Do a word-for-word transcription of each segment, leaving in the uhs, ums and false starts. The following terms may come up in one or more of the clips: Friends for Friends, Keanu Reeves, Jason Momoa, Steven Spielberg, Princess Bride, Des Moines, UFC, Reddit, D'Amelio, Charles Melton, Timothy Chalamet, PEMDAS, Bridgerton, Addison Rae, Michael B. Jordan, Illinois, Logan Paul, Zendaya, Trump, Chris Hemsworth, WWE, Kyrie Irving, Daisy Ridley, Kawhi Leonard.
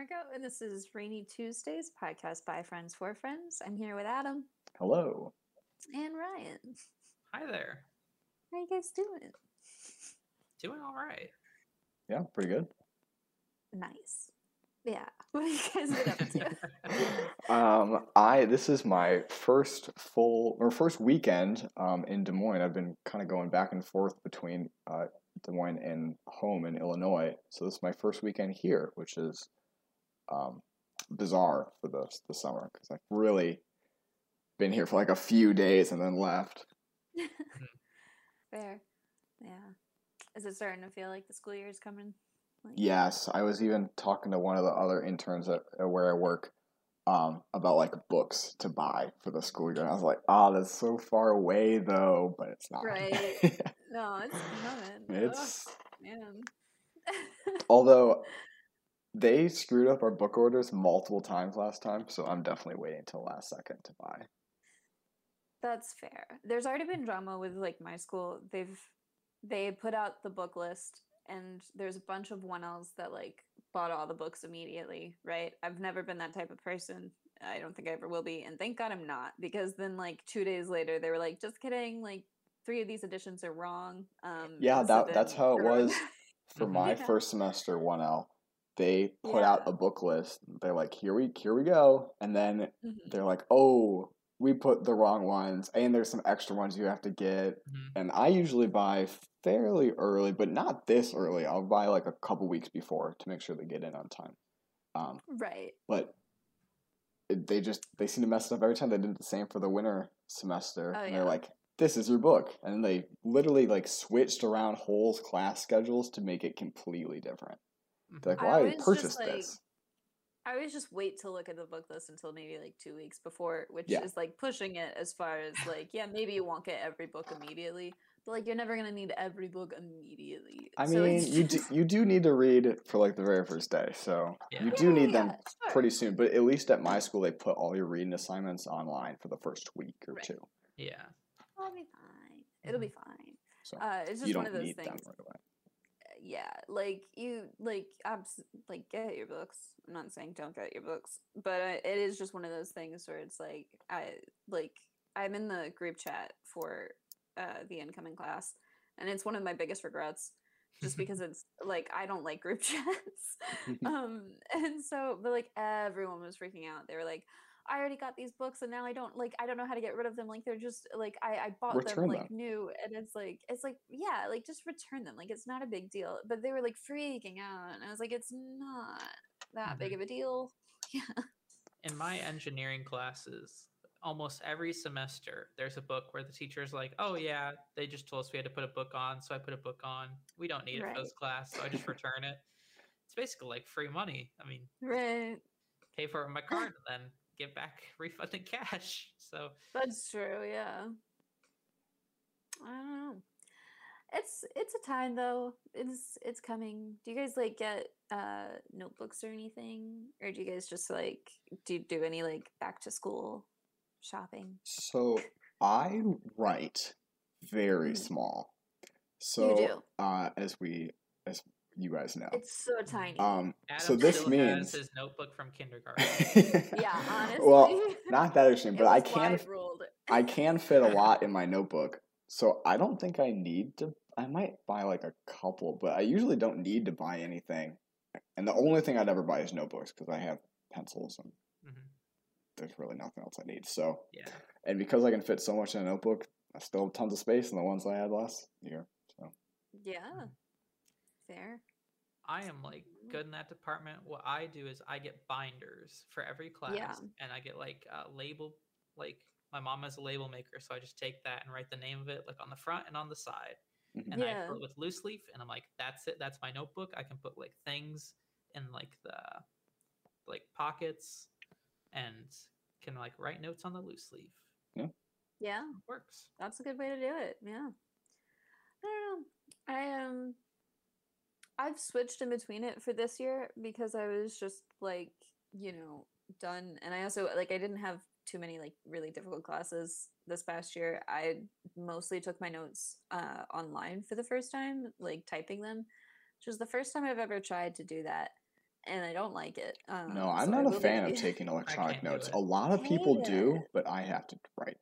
Margo, and this is Rainy Tuesdays, podcast by Friends for Friends. I'm here with Adam. Hello. And Ryan. Hi there. How are you guys doing? Doing all right. Yeah, pretty good. Nice. Yeah. What have you guys been up to? um, I this is my first full or first weekend um, in Des Moines. I've been kind of going back and forth between uh, Des Moines and home in Illinois. So this is my first weekend here, which is um, bizarre for the the summer because I've really been here for like a few days and then left. Fair, yeah. Is it starting to feel like the school year is coming? Like- yes, I was even talking to one of the other interns at, at where I work um, about like books to buy for the school year. And I was like, "Ah, oh, that's so far away, though," but it's not. Right. No, it's coming. It's oh, man. Although they screwed up our book orders multiple times last time, so I'm definitely waiting until last second to buy. That's fair. There's already been drama with like my school. They've they put out the book list, and there's a bunch of one-offs that like bought all the books immediately. Right? I've never been that type of person. I don't think I ever will be, and thank God I'm not, because then like two days later they were like, "Just kidding, like three of these editions are wrong." Um, yeah, that so that's how it was for my yeah. first semester one L. They put yeah. out a book list. They're like, "Here we here we go," and then mm-hmm. they're like, "Oh, we put the wrong ones, and there's some extra ones you have to get." Mm-hmm. And I usually buy fairly early, but not this early. I'll buy like a couple weeks before to make sure they get in on time. Um, right. But they just, they seem to mess it up every time. They did the same for the winter semester. Oh, and they're yeah. like, "This is your book." And they literally like switched around whole class schedules to make it completely different. Mm-hmm. They're like, "Why did you purchase like- this? I always just wait to look at the book list until maybe like two weeks before, which yeah. is like pushing it as far as like, yeah, maybe you won't get every book immediately, but like you're never going to need every book immediately. I so mean, you do, you do need to read it for like the very first day. So yeah. you do yeah, need yeah, them sure. pretty soon, but at least at my school, they put all your reading assignments online for the first week or right. two. Yeah. It'll be fine. It'll be fine. So uh, it's just one of those things. Them right away. Yeah, like you, like abs- like get your books. I'm not saying don't get your books, but I, it is just one of those things where it's like I like I'm in the group chat for uh, the incoming class, and it's one of my biggest regrets, just because it's like I don't like group chats, um, and so but like everyone was freaking out. They were like, "I already got these books, and now I don't like I don't know how to get rid of them. Like they're just like I, I bought return them like them. new, and it's like it's like yeah, like just return them. Like it's not a big deal." But they were like freaking out, and I was like, "It's not that mm-hmm. big of a deal." Yeah. In my engineering classes, almost every semester, there's a book where the teacher's like, "Oh yeah, they just told us we had to put a book on, so I put a book on. We don't need it right. for this class, so I just return it." It's basically like free money. I mean, right? Pay for it with my card, and then get back refunded cash. So that's true. Yeah, I don't know. It's it's a time though. It's it's coming. Do you guys like get uh, notebooks or anything, or do you guys just like do you do any like back to school shopping? So I write very mm-hmm. small. So you do. Uh, as we as. You guys know it's so tiny. Um, Adam so this still means has his notebook from kindergarten. Yeah, honestly. Well, not that extreme, but I can I can fit a lot in my notebook. So I don't think I need to. I might buy like a couple, but I usually don't need to buy anything. And the only thing I'd ever buy is notebooks because I have pencils and mm-hmm. there's really nothing else I need. So yeah, and because I can fit so much in a notebook, I still have tons of space in the ones I had last year. So yeah, fair. I am like good in that department. What I do is I get binders for every class yeah. and I get like a label, like my mom is a label maker. So I just take that and write the name of it like on the front and on the side. Mm-hmm. And yeah. I put it with loose leaf and I'm like, that's it. That's my notebook. I can put like things in like the like pockets and can like write notes on the loose leaf. Yeah. Yeah. It works. That's a good way to do it. Yeah. I don't know. I am. Um... I've switched in between it for this year because I was just like, you know, done. And I also like, I didn't have too many like really difficult classes this past year. I mostly took my notes uh, online for the first time, like typing them, which was the first time I've ever tried to do that. and I don't like it. Um, no, I'm so not a fan of taking electronic notes. A lot of people do, but I have to write.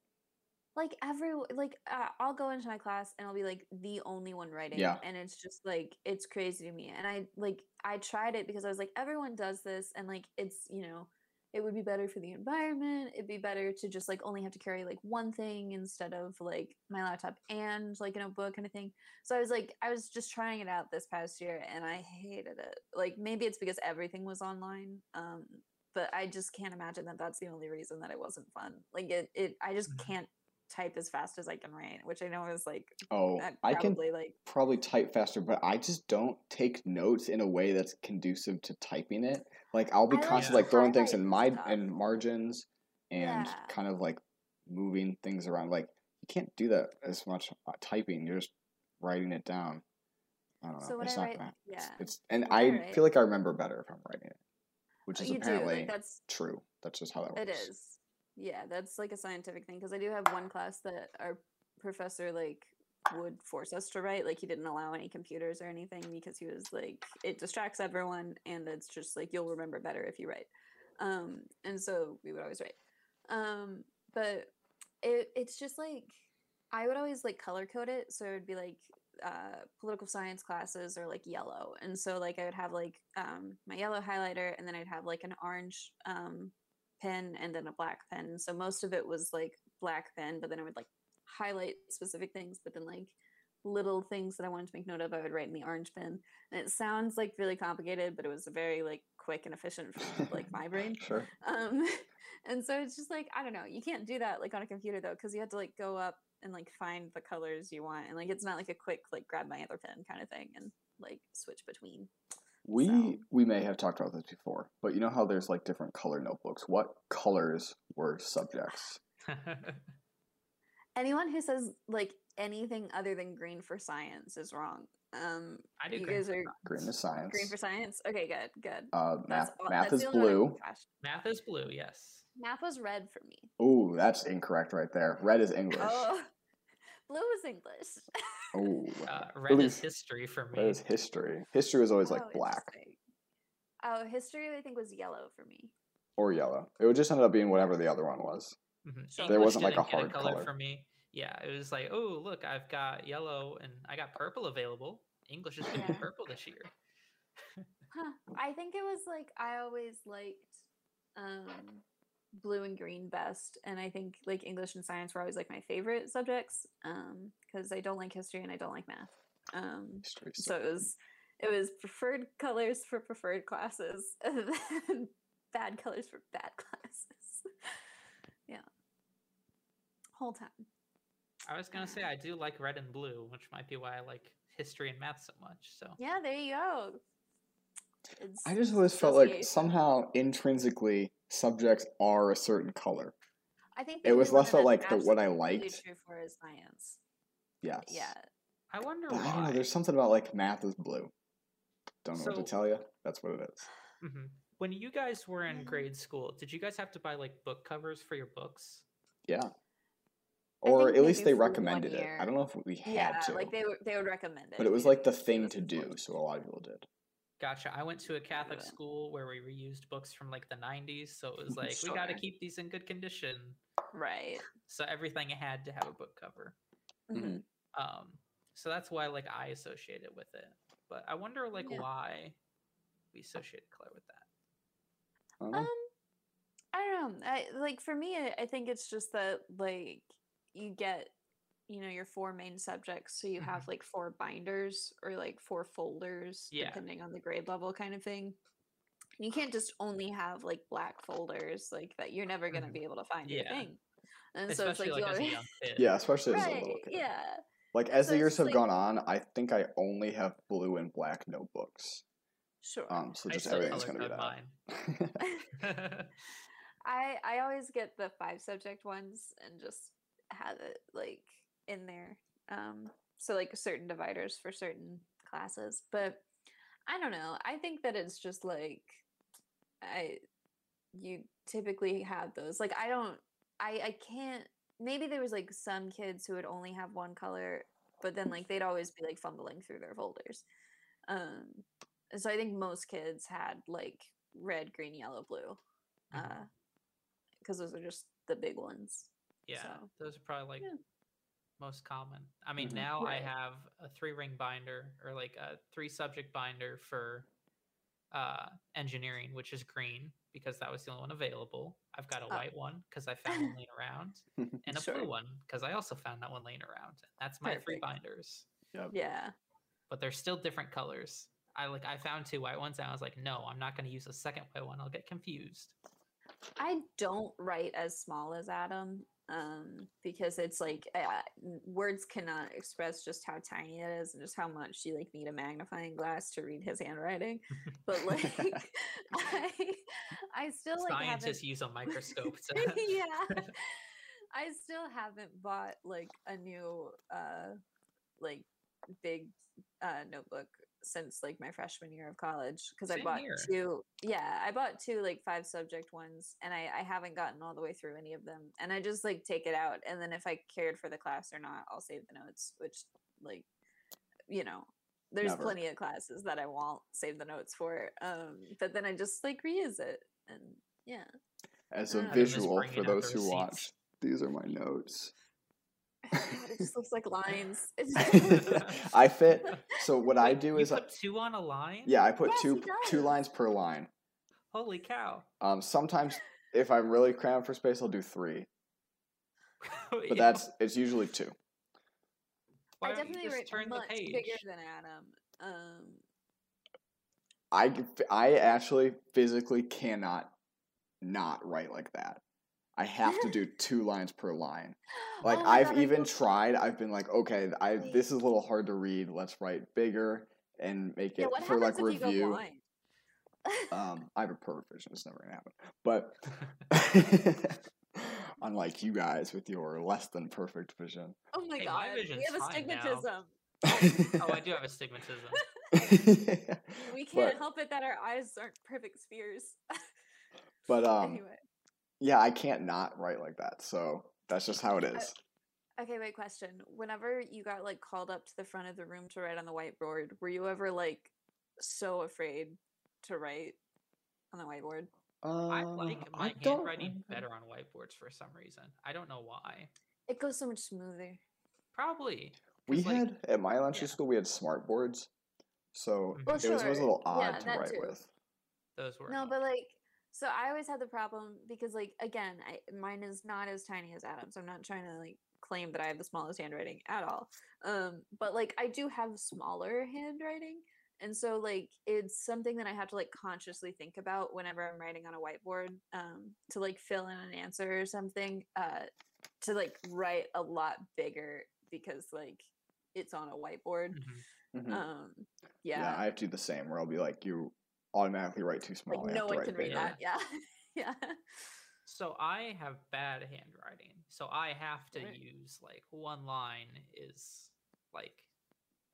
Like every like uh, I'll go into my class and I'll be like the only one writing, yeah. and it's just like it's crazy to me. And I like I tried it because I was like everyone does this, and like it's you know it would be better for the environment. It'd be better to just like only have to carry like one thing instead of like my laptop and like a notebook kind of thing. So I was like I was just trying it out this past year, and I hated it. Like maybe it's because everything was online. Um, but I just can't imagine that that's the only reason that it wasn't fun. Like it it I just can't type as fast as I can write, which I know is like oh probably, I can like probably type faster, but I just don't take notes in a way that's conducive to typing it. Like I'll be I constantly like throwing things in my stuff. and margins and yeah. kind of like moving things around. Like you can't do that as much typing. You're just writing it down. I don't know. So it's not write, gonna, yeah. It's, it's and I write. feel like I remember better if I'm writing it, which is you apparently like that's, true. That's just how that works. It is. Yeah, that's like a scientific thing, because I do have one class that our professor like would force us to write. Like he didn't allow any computers or anything because he was like, it distracts everyone and it's just like you'll remember better if you write. Um, and so we would always write. Um, but it it's just like I would always like color code it, so it would be like uh, political science classes are like yellow, and so like I would have like um, my yellow highlighter, and then I'd have like an orange. Um, pen and then a black pen, so most of it was like black pen, but then I would like highlight specific things, but then like little things that I wanted to make note of I would write in the orange pen. And it sounds like really complicated, but it was a very like quick and efficient for, like my brain. Sure. Um and so it's just like I don't know, you can't do that like on a computer though, because you have to like go up and like find the colors you want, and like it's not like a quick like grab my other pen kind of thing and like switch between. We so. we may have talked about this before, but you know how there's like different color notebooks. What colors were subjects? Anyone who says like anything other than green for science is wrong. Um, I do. You green guys are green for science. Green for science. Okay, good, good. Uh, math all, math is blue. Math is blue. Yes. Math was red for me. Ooh, that's incorrect right there. Red is English. Oh, blue is English. Oh, uh, red really? is history for me. Red is history. History was always oh, like black. Oh, history I think was yellow for me. Or yellow. It would just end up being whatever the other one was. Mm-hmm. So there wasn't like a hard a color, color for me. Yeah, it was like, oh, look, I've got yellow and I got purple available. English is going to yeah. be purple this year. Huh. I think it was like I always liked um, blue and green best, and I think like English and science were always like my favorite subjects. Um, because I don't like history and I don't like math. Um, so it was, it was preferred colors for preferred classes, and bad colors for bad classes. Yeah, whole time. I was gonna say I do like red and blue, which might be why I like history and math so much. So yeah, there you go. It's I just always felt like somehow intrinsically subjects are a certain color. I think it was less about like the what I liked. True for is science. Yes. Yeah. I wonder but why. I don't know. There's something about like math is blue. Don't know so, what to tell you. That's what it is. Mm-hmm. When you guys were in grade school, did you guys have to buy like book covers for your books? Yeah. Or at least they recommended it. I don't know if we had yeah, to. Yeah, like they would, they would recommend it. But it was like the thing to do, so a lot of people did. Gotcha. I went to a Catholic school where we reused books from like the nineties, so it was like sure. we got to keep these in good condition. Right. So everything had to have a book cover. Mm-hmm. Um, so that's why like I associate it with it, but I wonder like yeah. why we associate color with that. Um, um I don't know. I, like for me, I, I think it's just that like you get, you know, your four main subjects, so you have like four binders or like four folders, yeah. depending on the grade level, kind of thing. And you can't just only have like black folders, like that you're never gonna be able to find yeah. your thing. And especially so it's like, like as a young kid. Yeah, especially right, as a little kid. Yeah. Like as so the years have like, gone on, I think I only have blue and black notebooks. Sure. Um, so just everything's gonna be that. I I always get the five subject ones and just have it like in there. Um, so like certain dividers for certain classes, but I don't know. I think that it's just like I you typically have those. Like I don't. I, I can't, maybe there was like some kids who would only have one color, but then like they'd always be like fumbling through their folders. Um, So I think most kids had like red, green, yellow, blue, because mm-hmm. uh, those are just the big ones. Yeah, so. Those are probably like yeah. most common. I mean, mm-hmm. now right. I have a three ring binder or like a three subject binder for uh, engineering, which is green because that was the only one available. I've got a oh. white one because I found one laying around, and a sure. blue one because I also found that one laying around. That's my Perfect. three binders. Yep. Yeah, but they're still different colors. I like I found two white ones and I was like, no, I'm not going to use a second white one. I'll get confused. I don't write as small as Adam um, because it's like uh, words cannot express just how tiny it is and just how much you like need a magnifying glass to read his handwriting. But like I, I still like scientists use a microscope. To... yeah, I still haven't bought like a new uh, like big uh, notebook since like my freshman year of college because I bought here. two yeah I bought two like five subject ones and I, I haven't gotten all the way through any of them, and I just like take it out, and then if I cared for the class or not, I'll save the notes, which like you know there's Never. plenty of classes that I won't save the notes for, um but then I just like reuse it. And yeah, as a visual for those who watch, these are my notes. It just looks like lines. I fit. So what Wait, I do is you put I, two on a line. Yeah, I put yes, two two lines per line. Holy cow! Um, sometimes if I'm really cramped for space, I'll do three. But yeah. that's it's usually two. Why I definitely write much bigger than Adam. Um, I I actually physically cannot not write like that. I have to do two lines per line. Like oh I've God, even tried. I've been like, okay, I this is a little hard to read. Let's write bigger and make it yeah, for like review. um, I have a perfect vision. It's never gonna happen. But unlike you guys with your less than perfect vision. Oh my hey, God, my we have astigmatism. Oh, I do have astigmatism. yeah. We can't but, help it that our eyes aren't perfect spheres. But um. Anyway. Yeah, I can't not write like that. So that's just how it is. Okay, wait, question. Whenever you got like called up to the front of the room to write on the whiteboard, were you ever like so afraid to write on the whiteboard? Uh, I like my I handwriting better on whiteboards for some reason. I don't know why. It goes so much smoother. Probably. We like, had, at my elementary yeah. school, we had smart boards. So well, it sure. was always a little odd yeah, to write too. with. Those were. No, odd. but like. So I always had the problem because, like, again, I, mine is not as tiny as Adam's. I'm not trying to, like, claim that I have the smallest handwriting at all. Um, but, like, I do have smaller handwriting. And so, like, it's something that I have to, like, consciously think about whenever I'm writing on a whiteboard um, to, like, fill in an answer or something, uh, to, like, write a lot bigger because, like, it's on a whiteboard. Mm-hmm. Mm-hmm. Um, yeah. yeah, I have to do the same where I'll be like, you – automatically write too small. Like no one can read that. Yeah. yeah. So I have bad handwriting. So I have to right. use like one line is like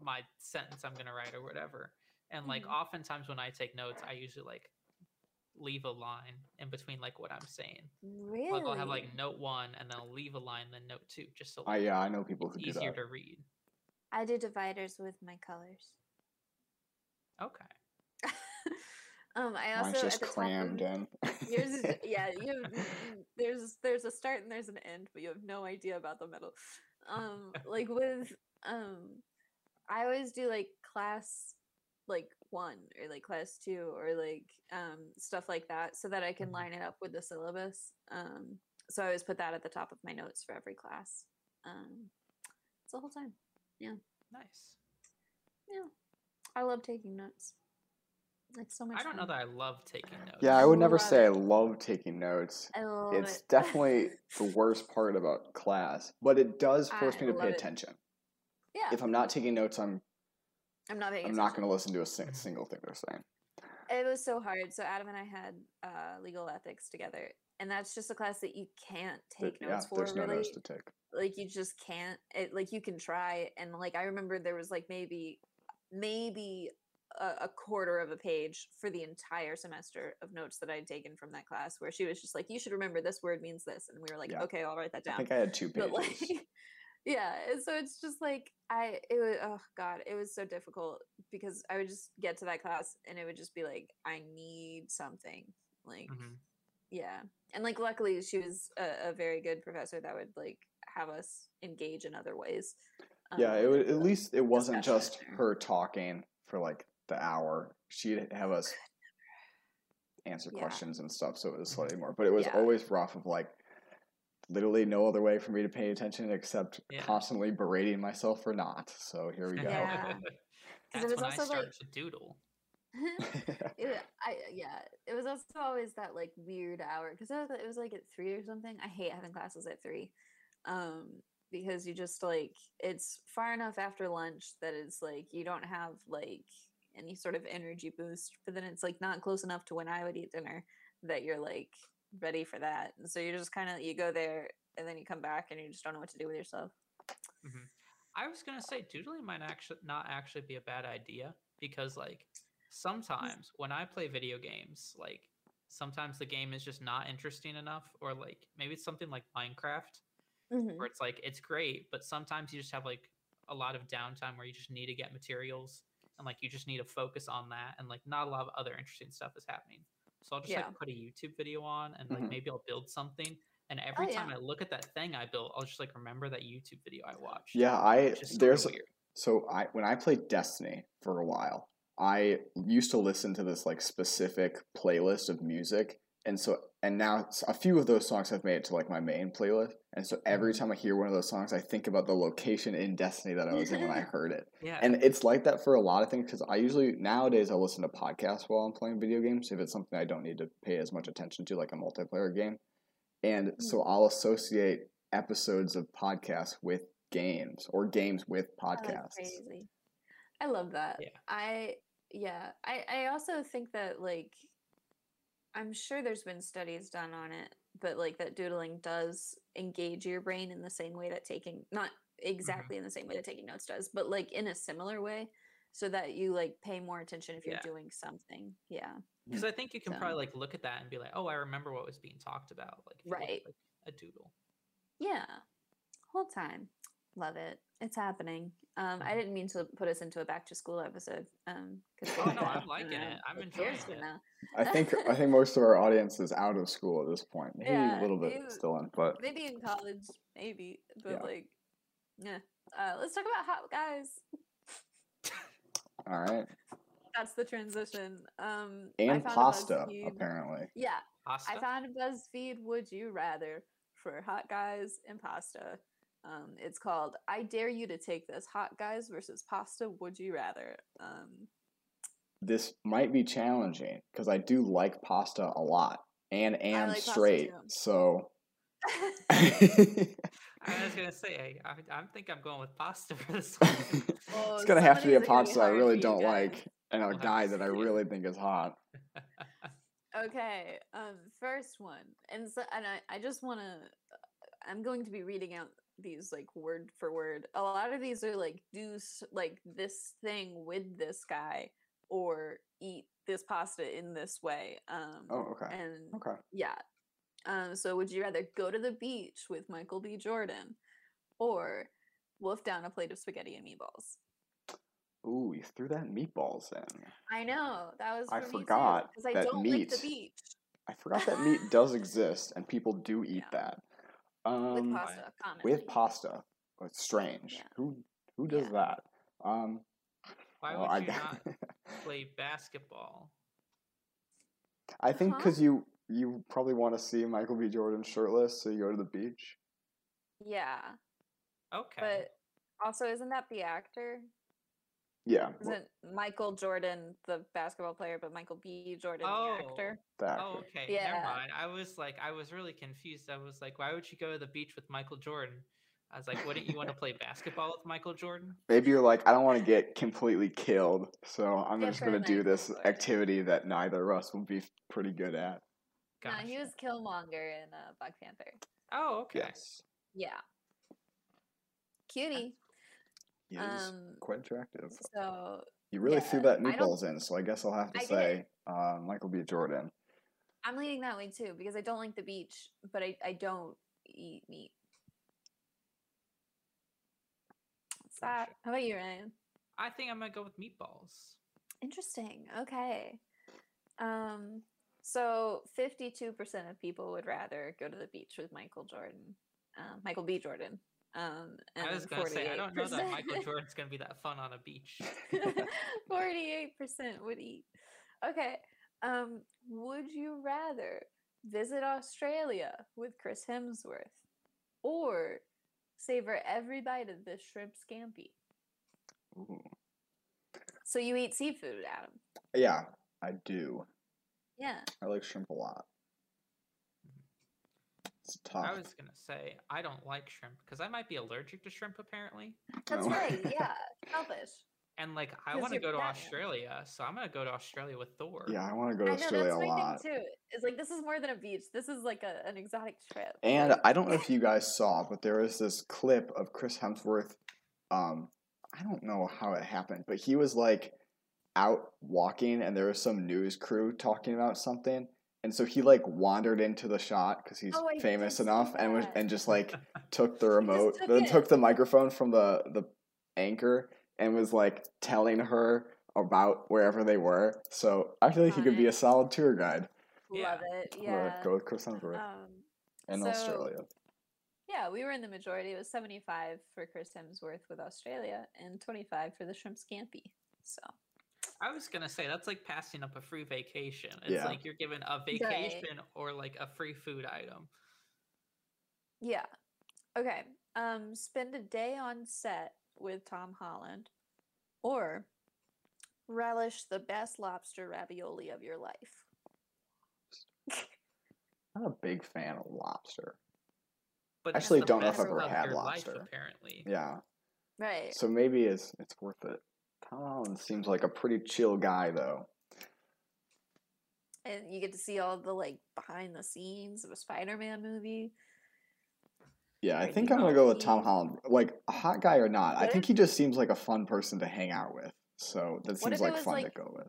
my sentence I'm going to write or whatever. And like mm-hmm. oftentimes when I take notes, I usually like leave a line in between like what I'm saying. Really? Like I'll have like note one and then I'll leave a line, then note two, just so like, I, yeah, I know people who do that. It's easier to read. I do dividers with my colors. Okay. Um, I also Mine's just at the crammed top of, in. Yours is, yeah, you have, there's there's a start and there's an end, but you have no idea about the middle. Um, like with um, I always do like class like one or like class two or like um stuff like that, so that I can line it up with the syllabus. Um, so I always put that at the top of my notes for every class. Um, it's the whole time. Yeah. Nice. Yeah, I love taking notes. It's so much I don't fun. know that I love taking notes. Yeah, I would never I say it. I love taking notes. I love it's it. definitely the worst part about class, but it does force I me to pay it. attention. Yeah. If I'm not taking notes, I'm I'm not paying I'm attention. not going to listen to a sing- single thing they're saying. It was so hard. So Adam and I had uh, legal ethics together, and that's just a class that you can't take but, notes yeah, for. There's really. no notes to take. Like you just can't. It, like you can try, and like I remember there was like maybe maybe. a quarter of a page for the entire semester of notes that I'd taken from that class, where she was just like, you should remember this word means this. And we were like, yeah. okay, I'll write that down. I think I had two pages. But like, Yeah. So it's just like, I, it was, oh God, it was so difficult because I would just get to that class and it would just be like, I need something. Like, mm-hmm. yeah. And like, luckily she was a, a very good professor that would like have us engage in other ways. Um, yeah. It would, at least it wasn't just her talking for like the hour. She'd have us answer yeah. questions and stuff. So it was slightly more, but it was yeah. always rough of like, literally no other way for me to pay attention except yeah. constantly berating myself for not. So here we go. Yeah. That's when I start like, to doodle. it, I, yeah. It was also always that like weird hour because it, it was like at three or something. I hate having classes at three um, because you just like, it's far enough after lunch that it's like, you don't have like any sort of energy boost, but then it's like not close enough to when I would eat dinner that you're like, ready for that. And so you're just kind of, you go there and then you come back and you just don't know what to do with yourself. Mm-hmm. I was going to say doodling might actually not actually be a bad idea because like sometimes when I play video games, like sometimes the game is just not interesting enough or like maybe it's something like Minecraft mm-hmm. where it's like, it's great, but sometimes you just have like a lot of downtime where you just need to get materials and like, you just need to focus on that. And like not a lot of other interesting stuff is happening. So I'll just yeah. like put a YouTube video on and like mm-hmm. maybe I'll build something. And every oh, yeah. time I look at that thing I built, I'll just like remember that YouTube video I watched. Yeah, I there's weird. So I when I played Destiny for a while, I used to listen to this like specific playlist of music. And so and now a few of those songs have made it to like my main playlist. And so every mm-hmm. time I hear one of those songs, I think about the location in Destiny that I was in when I heard it. Yeah. And it's like that for a lot of things because I usually nowadays I listen to podcasts while I'm playing video games if it's something I don't need to pay as much attention to, like a multiplayer game. And mm-hmm. so I'll associate episodes of podcasts with games or games with podcasts. Oh, that's crazy. I love that. Yeah. I yeah. I, I also think that like I'm sure there's been studies done on it, but like that doodling does engage your brain in the same way that taking, not exactly mm-hmm. in the same way that taking notes does, but like in a similar way so that you like pay more attention if you're yeah. doing something. Yeah. Because I think you can so. probably like look at that and be like, oh, I remember what was being talked about. Like, right. Look, like a doodle. Yeah. Whole time. Love it. It's happening. Um, I didn't mean to put us into a back to school episode. Um, oh no, I'm liking you know, it. I'm enjoying it. Now. I think I think most of our audience is out of school at this point. Maybe yeah, a little bit maybe, still in, but maybe in college, maybe. But yeah. like, yeah. Uh, let's talk about hot guys. All right. That's the transition. Um, and pasta, apparently. Yeah, pasta? I found a BuzzFeed "Would You Rather" for hot guys and pasta. Um, it's called "I Dare You to Take This: Hot Guys versus Pasta. Would You Rather?" Um, this might be challenging because I do like pasta a lot, and and like straight. So I was gonna say, I, I think I'm going with pasta for this one. Well, it's gonna have to be a pasta I really don't like, and a guy that I really think is hot. Okay, um, first one, and so and I, I just want to. I'm going to be reading out these like word for word. A lot of these are like do like this thing with this guy or eat this pasta in this way. Um, oh, okay. And okay. yeah. Um, so would you rather go to the beach with Michael B. Jordan or wolf down a plate of spaghetti and meatballs? Ooh, you threw that meatballs in. I know. That was for I me forgot because I that don't meat, like the beach. I forgot that meat does exist and people do eat yeah. that. Um, with pasta, commonly. With pasta, it's strange. Yeah. Who who does yeah. that? Um, Why well, would you not play basketball? I think because uh-huh. you you probably want to see Michael B. Jordan shirtless, so you go to the beach. Yeah. Okay. But also, isn't that the actor? Yeah. Isn't Michael Jordan the basketball player, but Michael B. Jordan oh, the actor? The actor. Oh, okay. Yeah. Never mind. I was like, I was really confused. I was like, why would you go to the beach with Michael Jordan? I was like, wouldn't you want to play basketball with Michael Jordan? Maybe you're like, I don't want to get completely killed, so I'm yeah, just going to do this activity that neither of us will be pretty good at. Gosh. No, he was Killmonger in uh, Black Panther. Oh, okay. Yes. Yeah. Cutie. He is um, quite attractive. So you really yeah, threw that meatballs in, so I guess I'll have to I say uh, Michael B. Jordan. I'm leaning that way too because I don't like the beach, but I, I don't eat meat. That's that. Sure. How about you, Ryan? I think I'm going to go with meatballs. Interesting. Okay. Um, so fifty-two percent of people would rather go to the beach with Michael Jordan, um, Michael B. Jordan. Um, and I was going to say, I don't know that Michael Jordan's going to be that fun on a beach. forty-eight percent would eat. Okay. Um, would you rather visit Australia with Chris Hemsworth or savor every bite of this shrimp scampi? Ooh. So you eat seafood, Adam? Yeah, I do. Yeah. I like shrimp a lot. It's tough. I was going to say, I don't like shrimp because I might be allergic to shrimp, apparently. That's oh. right, yeah. Selfish. And, like, I want to go to Australia, so I'm going to go to Australia with Thor. Yeah, I want to go to I know, Australia that's a lot. That's my thing, too. It's like, this is more than a beach. This is, like, a, an exotic trip. And I don't know if you guys saw, but there was this clip of Chris Hemsworth. Um, I don't know how it happened, but he was, like, out walking, and there was some news crew talking about something. And so he, like, wandered into the shot because he's oh, famous enough and was, and just, like, took the remote, took, the, took the microphone from the, the anchor and was, like, telling her about wherever they were. So I feel like he could be a solid tour guide. Love yeah. it, yeah. Or go with Chris Hemsworth um, in so, Australia. Yeah, we were in the majority. It was seventy-five for Chris Hemsworth with Australia and twenty-five for the shrimp scampi. So I was going to say, that's like passing up a free vacation. It's yeah. like you're given a vacation right. or like a free food item. Yeah. Okay. Um, spend a day on set with Tom Holland or relish the best lobster ravioli of your life. I'm a big fan of lobster. But I actually don't know if I've ever had lobster. Life, apparently. Yeah. Right. So maybe it's it's worth it. Tom Holland seems like a pretty chill guy, though. And you get to see all the, like, behind the scenes of a Spider-Man movie. Yeah, I think I'm going to go with Tom Holland. Like, a hot guy or not, I think he just seems like a fun person to hang out with. So that seems like fun to go with.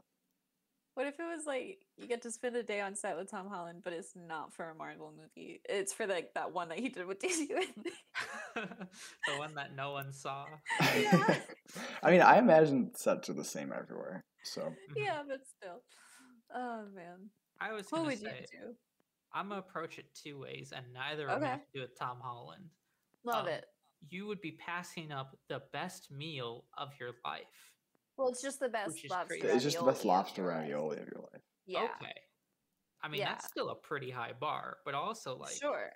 What if it was, like, you get to spend a day on set with Tom Holland, but it's not for a Marvel movie. It's for, like, that one that he did with Daisy Ridley. The one that no one saw. Yeah. I mean, I imagine sets are the same everywhere, so. Yeah, but still. Oh, man. I was going to say, do? I'm going to approach it two ways, and neither of them have to do with Tom Holland. Love um, it. You would be passing up the best meal of your life. Well, it's just the best lobster ravioli. It's just the best lobster ravioli of your life. Yeah. Okay. I mean, yeah. that's still a pretty high bar, but also, like, sure.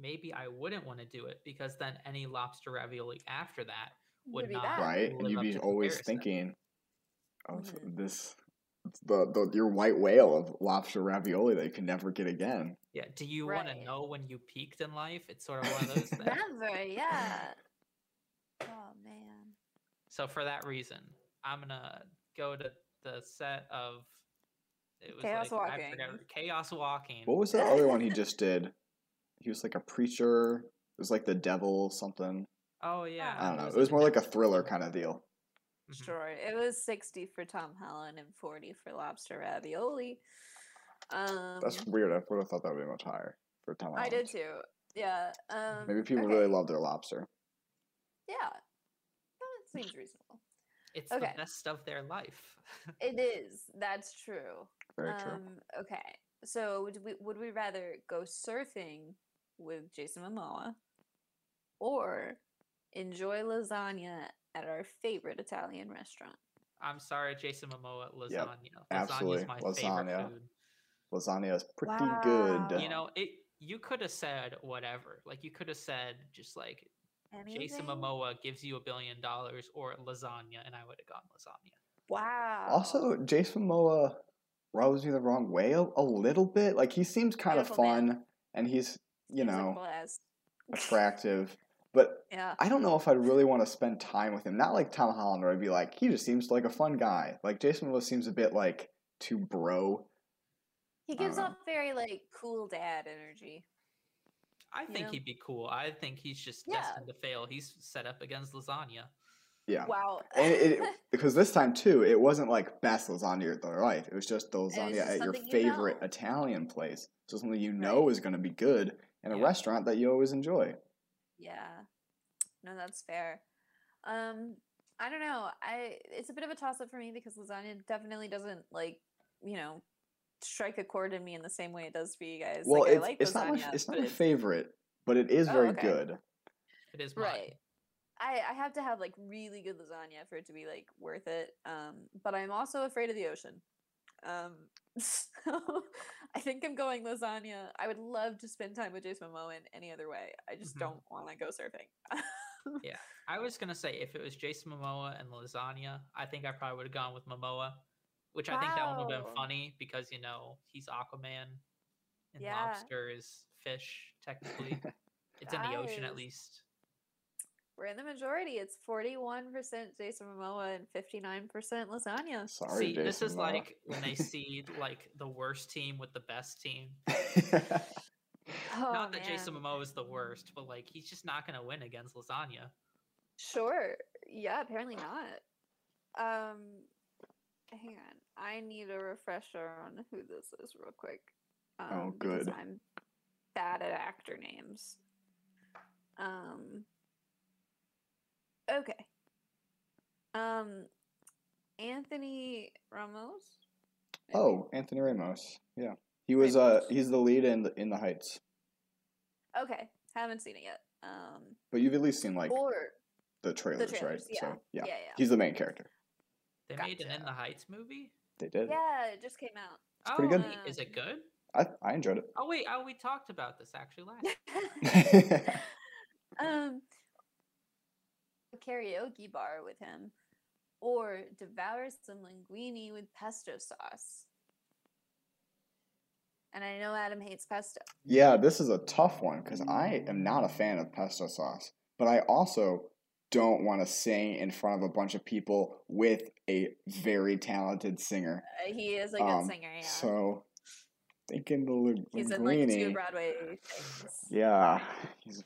maybe I wouldn't want to do it because then any lobster ravioli after that would, would not. Right. And you'd be always thinking of mm-hmm. this, the, the your white whale of lobster ravioli that you can never get again. Yeah. Do you right. want to know when you peaked in life? It's sort of one of those things. Never, yeah. Oh, man. So for that reason, I'm gonna go to the set of it was Chaos like, Walking. I forgot, Chaos Walking. What was that other one he just did? He was like a preacher. It was like the devil something. Oh yeah. I don't know. It was, it was more like a thriller kind of deal. Sure. It was sixty for Tom Holland and forty for lobster ravioli. Um, That's weird. I would have thought that would be much higher for Tom Holland. I did too. Yeah. Um, Maybe people okay. really love their lobster. Yeah. Seems reasonable. It's okay. the best of their life. It is. That's true. Very true. Um, okay. So would we, would we rather go surfing with Jason Momoa or enjoy lasagna at our favorite Italian restaurant? I'm sorry, Jason Momoa, lasagna. Yep, absolutely. Lasagna's my lasagna. favorite food. Lasagna is pretty wow. good. You know, it. you could have said whatever. Like, you could have said just like, anything? Jason Momoa gives you a billion dollars or lasagna, and I would have gone lasagna. Wow. Also, Jason Momoa rubs me the wrong way a, a little bit. Like, he seems kind Beautiful of fun, man. and he's, you he's know, attractive. But yeah. I don't know if I'd really want to spend time with him. Not like Tom Holland, where I'd be like, he just seems like a fun guy. Like, Jason Momoa seems a bit, like, too bro. He gives off very, like, cool dad energy. I think yeah. he'd be cool. I think he's just yeah. destined to fail. He's set up against lasagna. Yeah. Wow. And it, it, because this time, too, it wasn't like best lasagna of their life. It was just the lasagna just at your favorite you know. Italian place. So something you know right. is going to be good in a yeah. restaurant that you always enjoy. Yeah. No, that's fair. Um, I don't know. I it's a bit of a toss-up for me because lasagna definitely doesn't, like, you know, strike a chord in me in the same way it does for you guys. Well, like, it's, I like it's lasagna, not my, it's not my favorite, but it is oh, very okay. good. It is right. I, I have to have, like, really good lasagna for it to be, like, worth it. Um, but I'm also afraid of the ocean. Um, so I think I'm going lasagna. I would love to spend time with Jason Momoa in any other way. I just mm-hmm. don't want to go surfing. Yeah, I was gonna say if it was Jason Momoa and lasagna, I think I probably would have gone with Momoa, which wow. I think that one would have been funny because, you know, he's Aquaman and yeah. lobster is fish technically. It's Guys. in the ocean at least. We're in the majority. It's forty-one percent Jason Momoa and fifty-nine percent lasagna. Sorry, see, Jason this is Momoa. Like when they see like the worst team with the best team. oh, not that man. Jason Momoa is the worst, but like he's just not going to win against lasagna. Sure. Yeah, apparently not. Um, hang on. I need a refresher on who this is real quick. Um, oh, good. I'm bad at actor names. Um. Okay. Um, Anthony Ramos. Maybe? Oh, Anthony Ramos. Yeah, he was. Ramos. Uh, he's the lead in the, in the Heights. Okay, haven't seen it yet. Um, but you've at least seen like or, the, trailers, the trailers, right? Yeah. So yeah. yeah, yeah, he's the main character. They gotcha. made an In the Heights movie. They did. Yeah, it just came out. It's oh, pretty good. Uh, Is it good? I I enjoyed it. Oh wait, oh we talked about this actually last. um. A karaoke bar with him, or devour some linguine with pesto sauce. And I know Adam hates pesto. Yeah, this is a tough one because I am not a fan of pesto sauce, but I also don't want to sing in front of a bunch of people with a very talented singer. Uh, he is a good um, singer, yeah. So thinking the linguine. He's in like two Broadway things. Yeah, he's.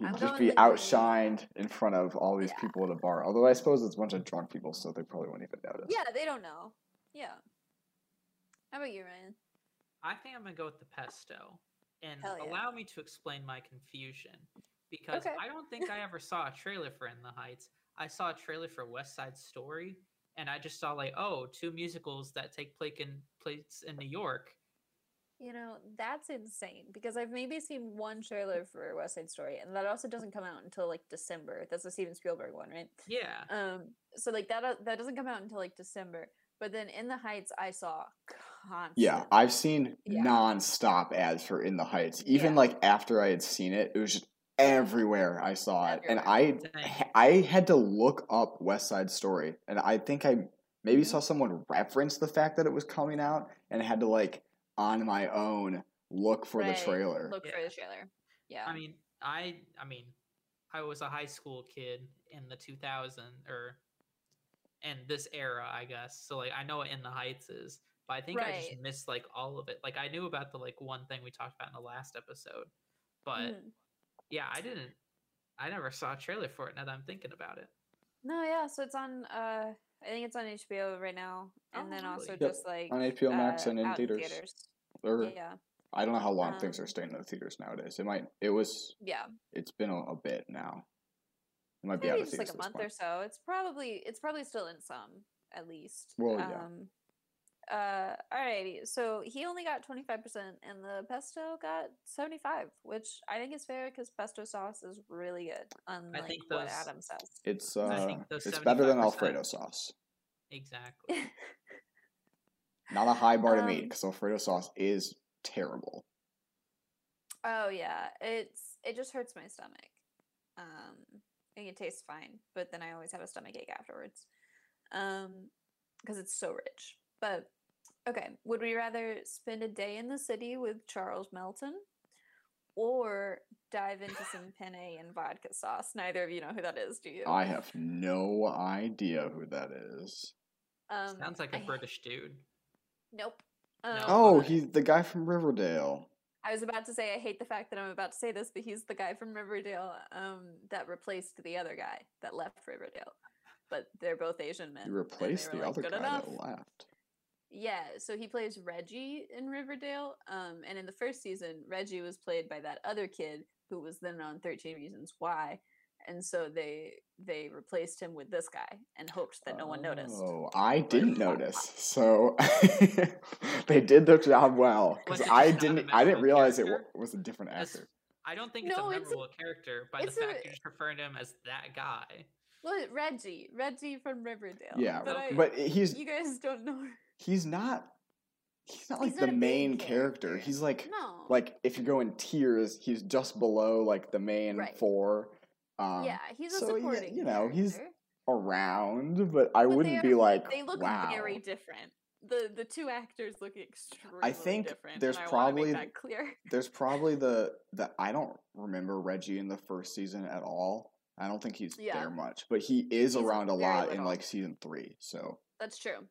You'd just be outshined in front of all these yeah. people at a bar. Although I suppose it's a bunch of drunk people, so they probably wouldn't even notice. Yeah, they don't know. Yeah. How about you, Ryan? I think I'm going to go with the pesto. And yeah. allow me to explain my confusion. Because okay. I don't think I ever saw a trailer for In the Heights. I saw a trailer for West Side Story. And I just saw, like, oh, two musicals that take place in New York. You know, that's insane because I've maybe seen one trailer for West Side Story, and that also doesn't come out until like December. That's the Steven Spielberg one, right? Yeah. Um. So like that uh, that doesn't come out until like December. But then In the Heights, I saw constantly. Yeah, I've seen yeah. nonstop ads for In the Heights. Even yeah. like after I had seen it, it was just everywhere I saw it, everywhere. and I I had to look up West Side Story, and I think I maybe saw someone reference the fact that it was coming out, and I had to like. on my own look for right. the trailer look yeah. for the trailer yeah i mean i i mean i was a high school kid in the two thousands or and this era, I guess, so like I know what In the Heights is, but I think right. I just missed like all of it. Like I knew about the like one thing we talked about in the last episode, but mm. yeah i didn't i never saw a trailer for it now that I'm thinking about it. No yeah so it's on uh I think it's on H B O right now, and oh, then also yep. just like on H B O Max uh, and in theaters. In theaters. Or, yeah, I don't know how long um, things are staying in the theaters nowadays. It might. It was. Yeah. It's been a, a bit now. It might Maybe be out of theaters. Maybe just like a month point. or so. It's probably it's probably still in some at least. Well, yeah. Um, uh, alrighty. So he only got twenty five percent, and the pesto got seventy five, which I think is fair because pesto sauce is really good. Unlike I think those, what Adam says, it's uh, it's better than Alfredo sauce. Exactly. Not a high bar um, to meet because Alfredo sauce is terrible. Oh yeah, it's it just hurts my stomach. Um, I think it tastes fine, but then I always have a stomach ache afterwards, um, because it's so rich. But okay, would we rather spend a day in the city with Charles Melton or dive into some penne and vodka sauce? Neither of you know who that is, do you? I have no idea who that is. Um, Sounds like a I, British dude. Nope. Um, oh, he's the guy from Riverdale. I was about to say, I hate the fact that I'm about to say this, but he's the guy from Riverdale um, that replaced the other guy that left Riverdale. But they're both Asian men. You replaced the like, other guy enough. that left. Yeah, so he plays Reggie in Riverdale, um, and in the first season, Reggie was played by that other kid who was then on thirteen Reasons Why, And so they they replaced him with this guy and hoped that no one noticed. Oh, I didn't notice. So they did their job well, because I didn't I didn't realize character? it was a different actor. That's, I don't think it's no, a memorable it's a, character by the fact a, you just referred to him as that guy. Well, Reggie, Reggie from Riverdale. Yeah, but, I, but he's you guys don't know. He's not. He's not like he's not the main character. character. He's like no. like if you go in tiers, he's just below like the main right. four. Um, yeah, he's a so supporting. You, you know, character. He's around, but I but wouldn't are, be like. They look wow. very different. the The two actors look extremely different. I think different, there's probably that clear. There's probably the the I don't remember Reggie in the first season at all. I don't think he's yeah. there much, but he is he's around a lot little. in like season three. So that's true.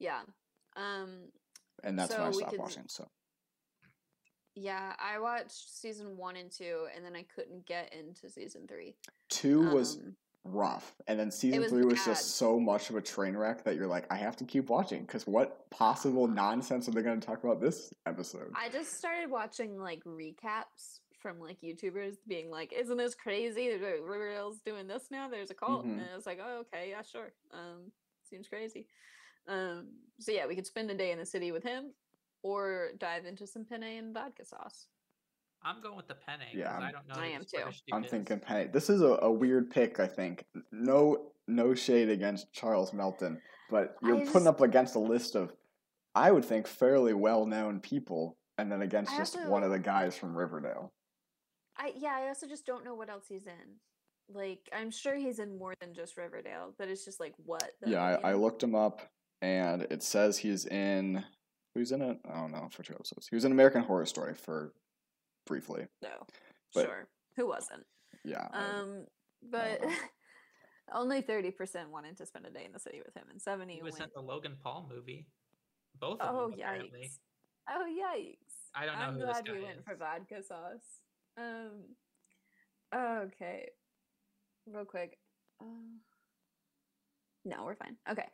Yeah. Um, and that's so when I stopped could, watching. So yeah, I watched season one and two, and then I couldn't get into season three. Two um, was rough, and then season was three was bad. just so much of a train wreck that you're like, I have to keep watching because what possible nonsense are they going to talk about this episode? I just started watching like recaps from like YouTubers being like, "Isn't this crazy? Riverdale's doing this now. There's a cult," mm-hmm. and I was like, "Oh, okay, yeah, sure. Um, seems crazy." Um, so yeah, we could spend a day in the city with him, or dive into some penne and vodka sauce. I'm going with the penne. Yeah, I don't know. I am too. I'm thinking penne. This is a, a weird pick, I think. No, no shade against Charles Melton, but you're just putting up against a list of, I would think, fairly well-known people, and then against I just also, one of the guys from Riverdale. I yeah. I also just don't know what else he's in. Like, I'm sure he's in more than just Riverdale, but it's just like what. The yeah, I, I looked him up. And it says he's in. Who's in it? I don't know for two episodes. He was in American Horror Story for briefly. No, but, sure. Who wasn't? Yeah. Um, but only thirty percent wanted to spend a day in the city with him, and seventy. He was went... in the Logan Paul movie. Both of oh, them. Apparently. Yikes. Oh yikes! I don't know. I'm who glad this guy we is. went for vodka sauce. Um. Okay. Real quick. Uh, no, we're fine. Okay.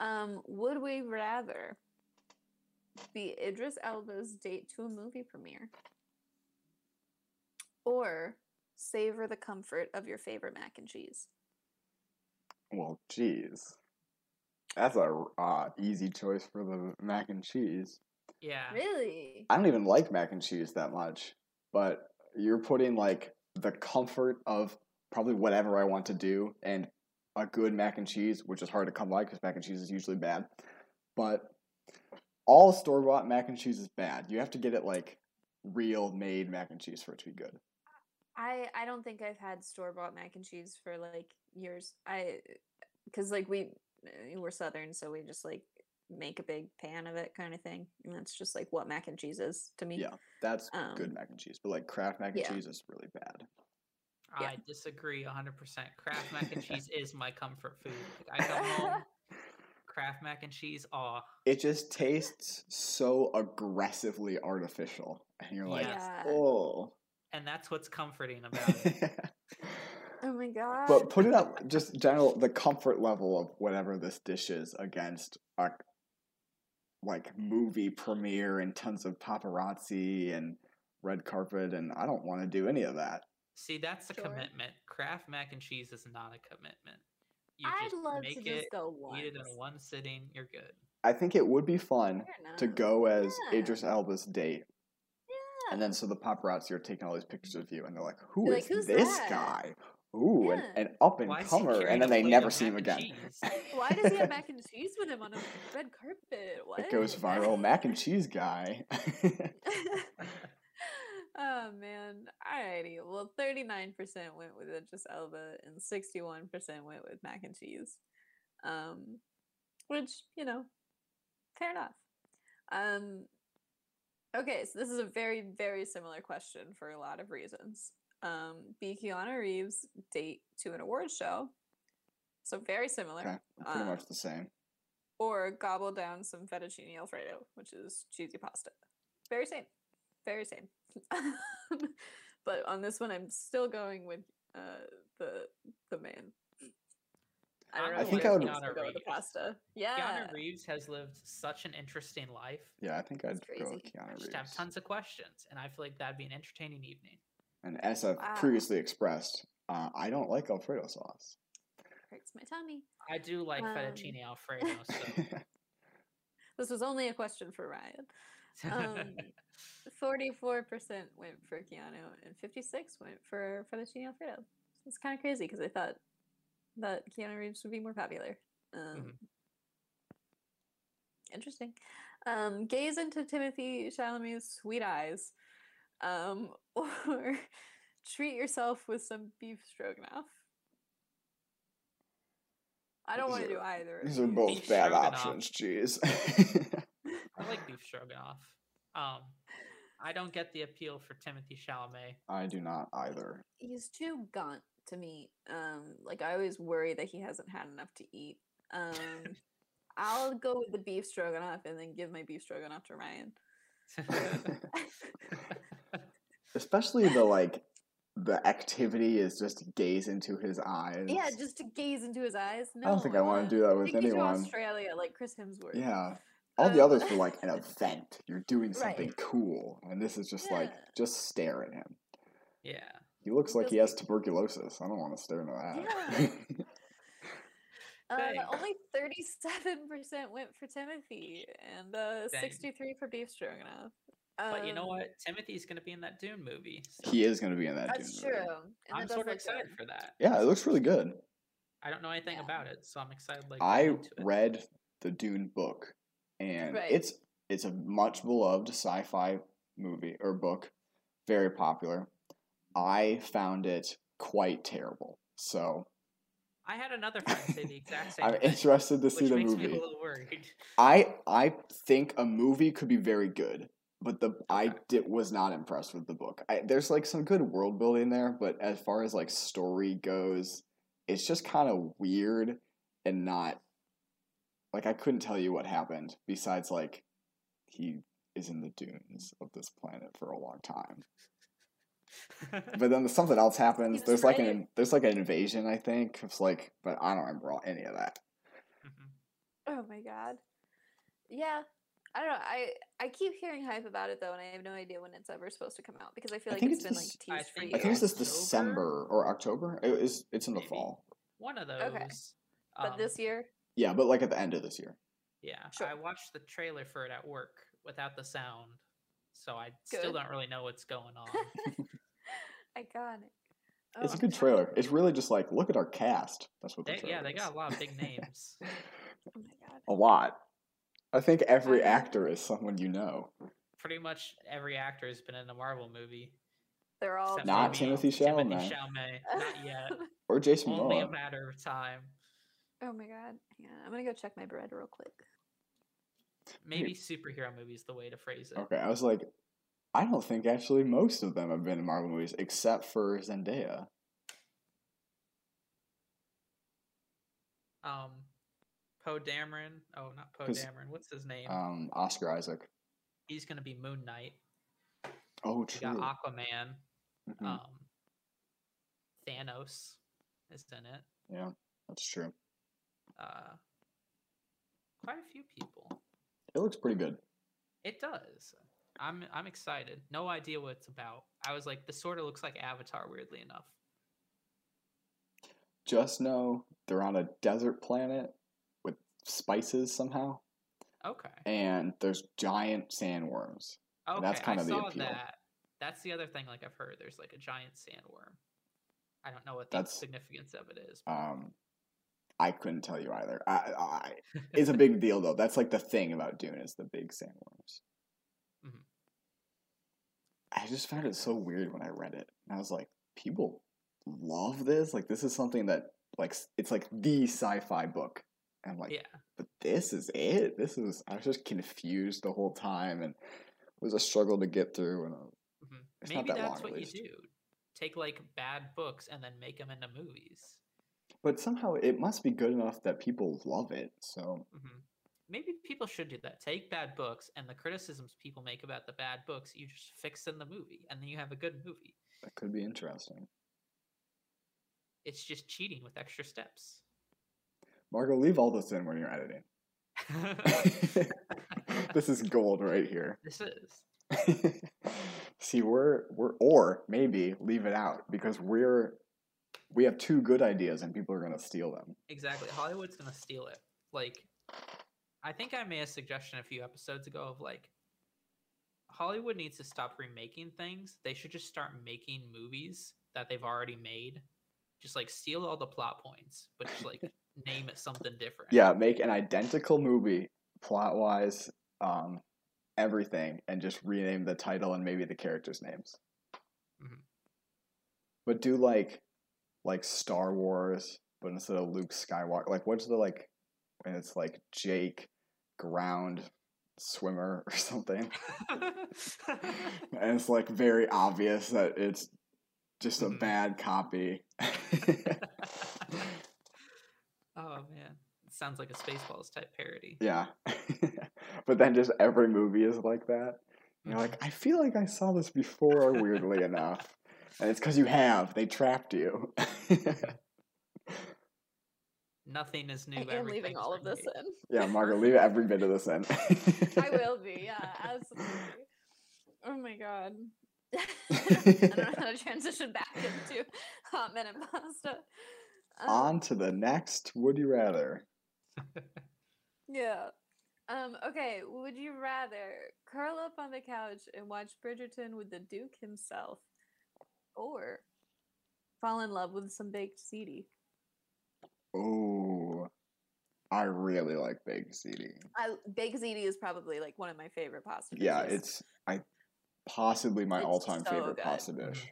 Um, would we rather be Idris Elba's date to a movie premiere or savor the comfort of your favorite mac and cheese? Well, geez. That's a uh, easy choice for the mac and cheese. Yeah. Really? I don't even like mac and cheese that much, but you're putting, like, the comfort of probably whatever I want to do and a good mac and cheese, which is hard to come by because mac and cheese is usually bad. But all store-bought mac and cheese is bad. You have to get it like real made mac and cheese for it to be good. I, I don't think I've had store-bought mac and cheese for like years. I because like we we're Southern, so we just like make a big pan of it kind of thing. And that's just like what mac and cheese is to me. Yeah, that's um, good mac and cheese. But like Kraft mac and yeah. cheese is really bad. Yeah. I disagree one hundred percent. Kraft mac and cheese is my comfort food. Like, I come home, Kraft mac and cheese, aw. It just tastes so aggressively artificial. And you're like, yeah. oh. And that's what's comforting about it. Oh my god. But put it up, just general, the comfort level of whatever this dish is against a like, movie premiere and tons of paparazzi and red carpet. And I don't want to do any of that. See, that's a sure. commitment. Kraft mac and cheese is not a commitment. You just I'd love make to just it, go once. Eat it in one sitting, you're good. I think it would be fun to go as yeah. Idris Elba's date. Yeah. And then so the paparazzi are taking all these pictures of you, and they're like, who they're is like, this that? guy? Ooh, yeah. an, an up-and-comer, and then they never see him again. Why does he have mac and cheese with him on a red carpet? What? It goes viral, mac and cheese guy. Oh, man. Alrighty. Well, thirty-nine percent went with Idris Elba, and sixty-one percent went with mac and cheese. Um, which, you know, fair enough. Um, okay, so this is a very, very similar question for a lot of reasons. Um, be Keanu Reeves' date to an award show. So very similar. Okay, pretty um, much the same. Or gobble down some fettuccine alfredo, which is cheesy pasta. Very same. Very same. But on this one, I'm still going with uh, the the man. I don't know. I think I would go with the pasta. Yeah, Keanu Reeves has lived such an interesting life. Yeah, I think I'd go with Keanu Reeves. I just have tons of questions, and I feel like that'd be an entertaining evening. And as I've wow. previously expressed, Uh, I don't like Alfredo sauce. Hurts my tummy. I do like um, fettuccine Alfredo. So. This was only a question for Ryan. Um, forty-four percent went for Keanu and fifty-six percent went for fettuccine Alfredo. So it's kind of crazy because I thought that Keanu Reeves would be more popular. Um, mm-hmm. Interesting. Um, gaze into Timothy Chalamet's sweet eyes, um, or treat yourself with some beef stroganoff. I don't want to do either. These are both beef bad options. Jeez. I like beef stroganoff. Um, I don't get the appeal for Timothy Chalamet. I do not either. He's too gaunt to me. Um, like I always worry that he hasn't had enough to eat. Um, I'll go with the beef stroganoff and then give my beef stroganoff to Ryan. Especially the like. The activity is just to gaze into his eyes. Yeah, just to gaze into his eyes. No, I don't think I want to do that with anyone. You're in Australia, like Chris Hemsworth. Yeah, all um, the others were like an event. You're doing something right. cool, and this is just yeah. like just stare at him. Yeah, he looks like he has like... tuberculosis. I don't want to stare into that. Yeah. uh, only thirty-seven percent went for Timothy, and uh, sixty-three for beef stroganoff. But you know what? Timothy's going to be in that Dune movie. So. He is going to be in that That's Dune true. movie. And I'm sort of excited good. for that. Yeah, it looks really good. I don't know anything yeah. about it, so I'm excited. Like I read it. the Dune book, and right. it's it's a much beloved sci-fi movie or book, very popular. I found it quite terrible. So I had another friend say the exact same. I'm thing, interested to see the movie. Which makes me a little worried. I I think a movie could be very good. But the I did, was not impressed with the book. I, there's like some good world building there, but as far as like story goes, it's just kind of weird and not like I couldn't tell you what happened besides like he is in the dunes of this planet for a long time. But then something else happens. There's like an there's like an invasion. I think it's like, but I don't remember any of that. Mm-hmm. Oh my god! Yeah. I don't know. I, I keep hearing hype about it, though, and I have no idea when it's ever supposed to come out because I feel like I it's, it's been, this, like, teased for years. I think it's this December or October. It is, it's in the Maybe. fall. One of those. Okay. But um, this year? Yeah, but, like, at the end of this year. Yeah. Sure. I watched the trailer for it at work without the sound, so I good. still don't really know what's going on. Iconic. Oh, it's a good trailer. It's really just like, look at our cast. That's what the they, Yeah, they is. got a lot of big names. Oh, my God. A lot. I think every actor is someone you know. Pretty much every actor has been in a Marvel movie. They're all not Timothy Chalamet. Timothy Chalamet, not yet. Or Jason Momoa. Only a matter of time. Oh my god! Hang on. I'm gonna go check my bread real quick. Maybe superhero movies the way to phrase it. Okay, I was like, I don't think actually most of them have been in Marvel movies except for Zendaya. Um. Poe Dameron. Oh, not Poe Dameron. What's his name? Um, Oscar Isaac. He's going to be Moon Knight. Oh, true. You got Aquaman. Mm-hmm. Um, Thanos is in it. Yeah, that's true. Uh, quite a few people. It looks pretty good. It does. I'm I'm excited. No idea what it's about. I was like, this sort of looks like Avatar, weirdly enough. Just know they're on a desert planet. Spices somehow. Okay. And there's giant sandworms. Okay, and that's kind of I saw the appeal. That. That's the other thing. Like I've heard, there's like a giant sandworm. I don't know what the that's, significance of it is. But... Um, I couldn't tell you either. I, I, it's a big deal though. That's like the thing about Dune is the big sandworms. Mm-hmm. I just found it so weird when I read it, and I was like, people love this. Like this is something that like it's like the sci-fi book. And I'm like, yeah. But this is it? This is, I was just confused the whole time and it was a struggle to get through. And mm-hmm. it's Maybe not that that's long, what you do. Take like bad books and then make them into movies. But somehow it must be good enough that people love it. So mm-hmm. Maybe people should do that. Take bad books and the criticisms people make about the bad books, you just fix in the movie and then you have a good movie. That could be interesting. It's just cheating with extra steps. Margo, leave all this in when you're editing. This is gold right here. This is. See, we're we're or maybe leave it out because we're we have two good ideas and people are going to steal them. Exactly. Hollywood's going to steal it. Like, I think I made a suggestion a few episodes ago of, like, Hollywood needs to stop remaking things. They should just start making movies that they've already made. Just, like, steal all the plot points, but just, like, name it something different. Yeah, make an identical movie, plot-wise, um, everything, and just rename the title and maybe the characters' names. Mm-hmm. But do, like, like Star Wars, but instead of Luke Skywalker, like, what's the, like, and it's, like, Jake Ground Swimmer or something. And it's, like, very obvious that it's just a mm. bad copy. Oh, man. It sounds like a Spaceballs-type parody. Yeah. But then just every movie is like that. And you're like, I feel like I saw this before, weirdly enough. And it's because you have. They trapped you. Nothing is new. I'm leaving all of this in. Yeah, Margo, leave every bit of this in. I will be, yeah, absolutely. Oh, my God. I don't know how to transition back into hot minute pasta. Um, On to the next would you rather. Yeah. Um, okay, would you rather curl up on the couch and watch Bridgerton with the Duke himself, or fall in love with some baked ziti? Oh, I really like baked ziti. I, baked ziti is probably like one of my favorite pasta dishes. Yeah, it's I possibly my it's all-time so favorite good. pasta dish.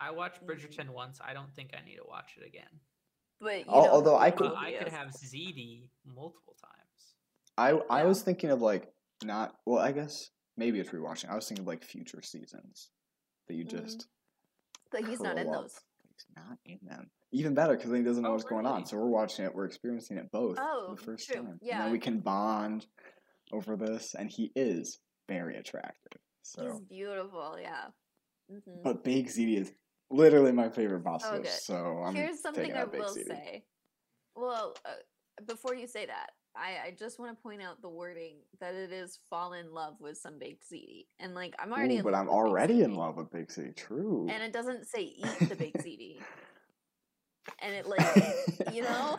I watched Bridgerton once. I don't think I need to watch it again. But you know, although I could, I could have ziti multiple times. I I yeah. was thinking of like not well. I guess maybe it's rewatching. I was thinking of like future seasons that you mm-hmm. just. But he's not in up. those. He's not in them. Even better, because then he doesn't know oh, what's really? going on. So we're watching it. We're experiencing it both oh, the first true. time. Yeah. And then we can bond over this. And he is very attractive. So he's beautiful, yeah. Mm-hmm. But baked ziti is literally my favorite pasta dish. Oh, so I'm Here's something I will ziti. say. Well, uh, before you say that, I, I just want to point out the wording that it is fall in love with some baked ziti. And like, I'm already Ooh, in but love I'm with already baked ziti. in love with baked ziti. True. And it doesn't say eat the baked ziti. And it like, you know,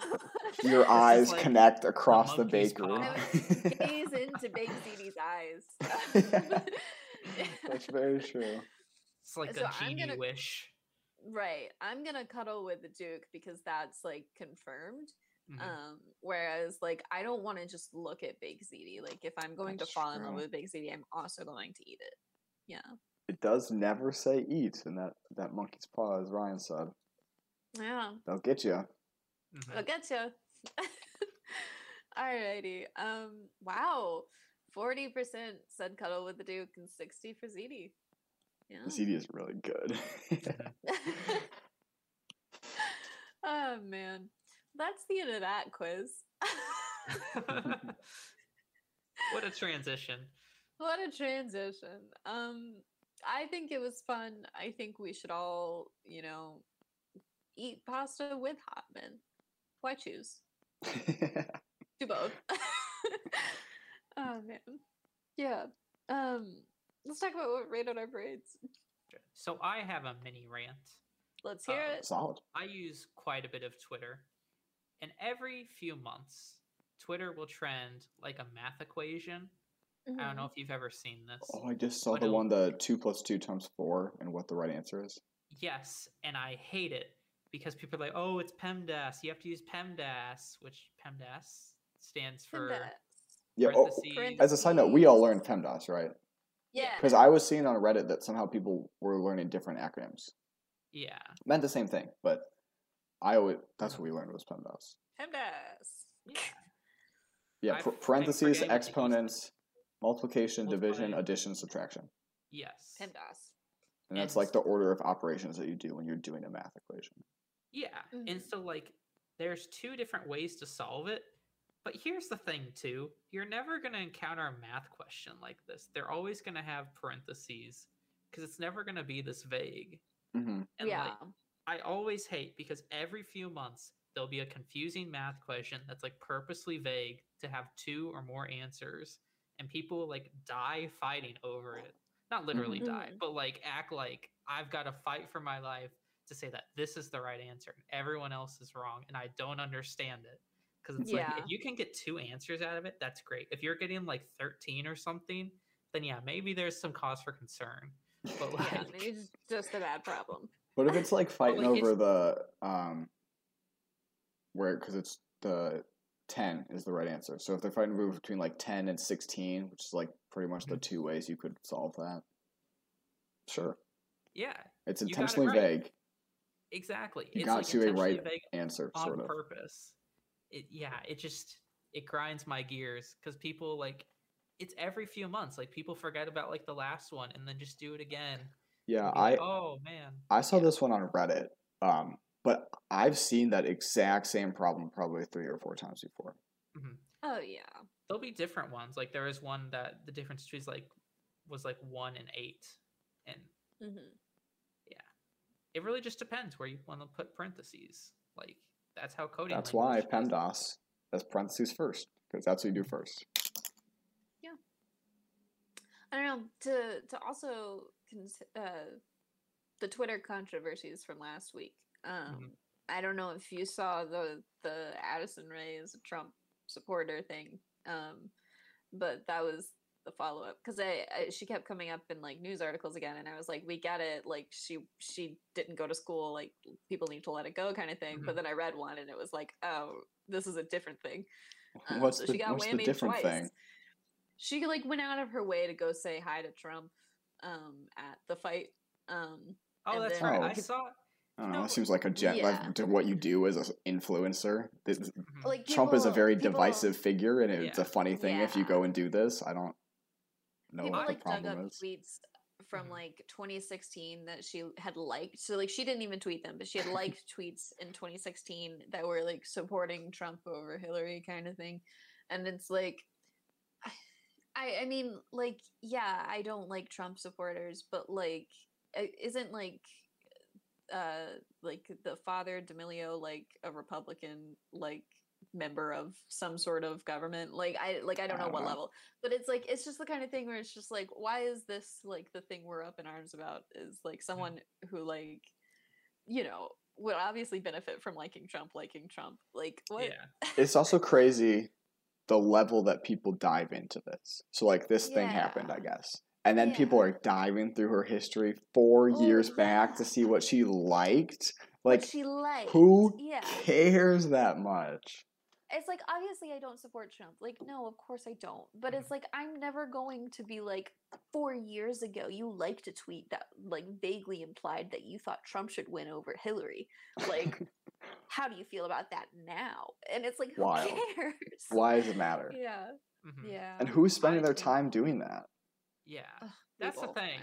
your eyes like connect across the, the bakery. I would gaze into baked ziti's eyes. Yeah. That's very true. It's like so a genie gonna, wish. Right. I'm going to cuddle with the Duke because that's like confirmed. Mm-hmm. Um, whereas like, I don't want to just look at baked ziti. Like if I'm going that's to fall true. in love with baked ziti, I'm also going to eat it. Yeah. It does never say eat. And that, that monkey's paw, as Ryan said. Yeah. They'll get you. Mm-hmm. They'll get you. Alrighty. Um, wow. forty percent said cuddle with the Duke and sixty percent for ziti. Yeah. Ziti is really good. Oh, man. That's the end of that quiz. What a transition. What a transition. Um, I think it was fun. I think we should all, you know, eat pasta with hot men. Why choose? Do both. Oh, man. Yeah. Um, let's talk about what rated our braids. So I have a mini rant. Let's hear uh, it. Solid. I use quite a bit of Twitter. And every few months, Twitter will trend like a math equation. Mm-hmm. I don't know if you've ever seen this. Oh, I just saw but the one, the two plus two times four and what the right answer is. Yes, and I hate it. Because people are like, oh, it's PEMDAS. You have to use PEMDAS, which PEMDAS stands for. PEMDAS. Yeah. Oh, as a side note, we all learned PEMDAS, right? Yeah. Because I was seeing on Reddit that somehow people were learning different acronyms. Yeah. Meant the same thing, but I always that's what we learned was PEMDAS. PEMDAS. Yeah. Yeah. I, parentheses, exponents, multiplication, multiplication, division, addition, subtraction. Yes. PEMDAS. And that's like the order of operations that you do when you're doing a math equation. Yeah. Mm-hmm. And so like there's two different ways to solve it. But here's the thing too. You're never going to encounter a math question like this. They're always going to have parentheses because it's never going to be this vague. Mm-hmm. And yeah. like, I always hate because every few months there'll be a confusing math question that's like purposely vague to have two or more answers. And people like die fighting over it. Not literally mm-hmm. die, but like act like I've got to fight for my life to say that this is the right answer and everyone else is wrong and I don't understand it. Because it's yeah. like, if you can get two answers out of it, that's great. If you're getting like thirteen or something, then yeah, maybe there's some cause for concern. But like, yeah, it's just a bad problem. But if it's like fighting like over the um, where because it's the ten is the right answer. So if they're fighting over between like ten and sixteen, which is like pretty much mm-hmm. the two ways you could solve that. Sure. Yeah. It's intentionally it right. vague. Exactly. You it's got like to a right answer on sort of. purpose. It, yeah, it just, it grinds my gears because people like, it's every few months. Like people forget about like the last one and then just do it again. Yeah. I, like, oh man. I saw yeah. this one on Reddit, um, but I've seen that exact same problem probably three or four times before. Mm-hmm. Oh yeah. There'll be different ones. Like there is one that the difference between like, was like one and eight and mm-hmm. yeah, it really just depends where you want to put parentheses. Like, that's how coding. That's why PEMDAS has parentheses first, because that's what you do first. Yeah. I don't know. To to also uh, the Twitter controversies from last week. Um, mm-hmm. I don't know if you saw the the Addison Rae is a Trump supporter thing, um, but that was the follow up because I, I she kept coming up in like news articles again, and I was like, we get it, like she she didn't go to school, like people need to let it go kind of thing. Mm-hmm. But then I read one, and it was like, oh, this is a different thing. Um, what's so the, she got what's whammied the different twice. Thing? She like went out of her way to go say hi to Trump um, at the fight. Um, oh, that's then, right. Oh, I saw. I don't know. No, it seems like a jet. Yeah. Like, to what you do as an influencer. This, mm-hmm. like, Trump people, is a very people, divisive figure, and it's yeah. a funny thing yeah. if you go and do this. I don't. No, people like dug up is. tweets from mm-hmm. like twenty sixteen that she had liked. So like she didn't even tweet them, but she had liked tweets in twenty sixteen that were like supporting Trump over Hillary kind of thing. And it's like, I I mean, like, yeah, I don't like Trump supporters, but like, isn't like, uh, like the father D'Amelio like a Republican like member of some sort of government? Like I like I don't know uh, what level, but it's like it's just the kind of thing where it's just like, why is this like the thing we're up in arms about? Is like someone who like, you know, would obviously benefit from liking Trump liking Trump. Like what? Yeah. It's also crazy the level that people dive into this. So like this yeah. thing happened, I guess, and then yeah. people are diving through her history four Ooh. years back to see what she liked. Like what she liked. Who yeah. cares that much? It's like, obviously I don't support Trump. Like, no, of course I don't. But it's like, I'm never going to be like, four years ago, you liked a tweet that like vaguely implied that you thought Trump should win over Hillary. Like, how do you feel about that now? And it's like, who Wild. cares? Why does it matter? Yeah. Mm-hmm. Yeah. And who's spending their time doing that? Yeah. Ugh, that's people. the thing.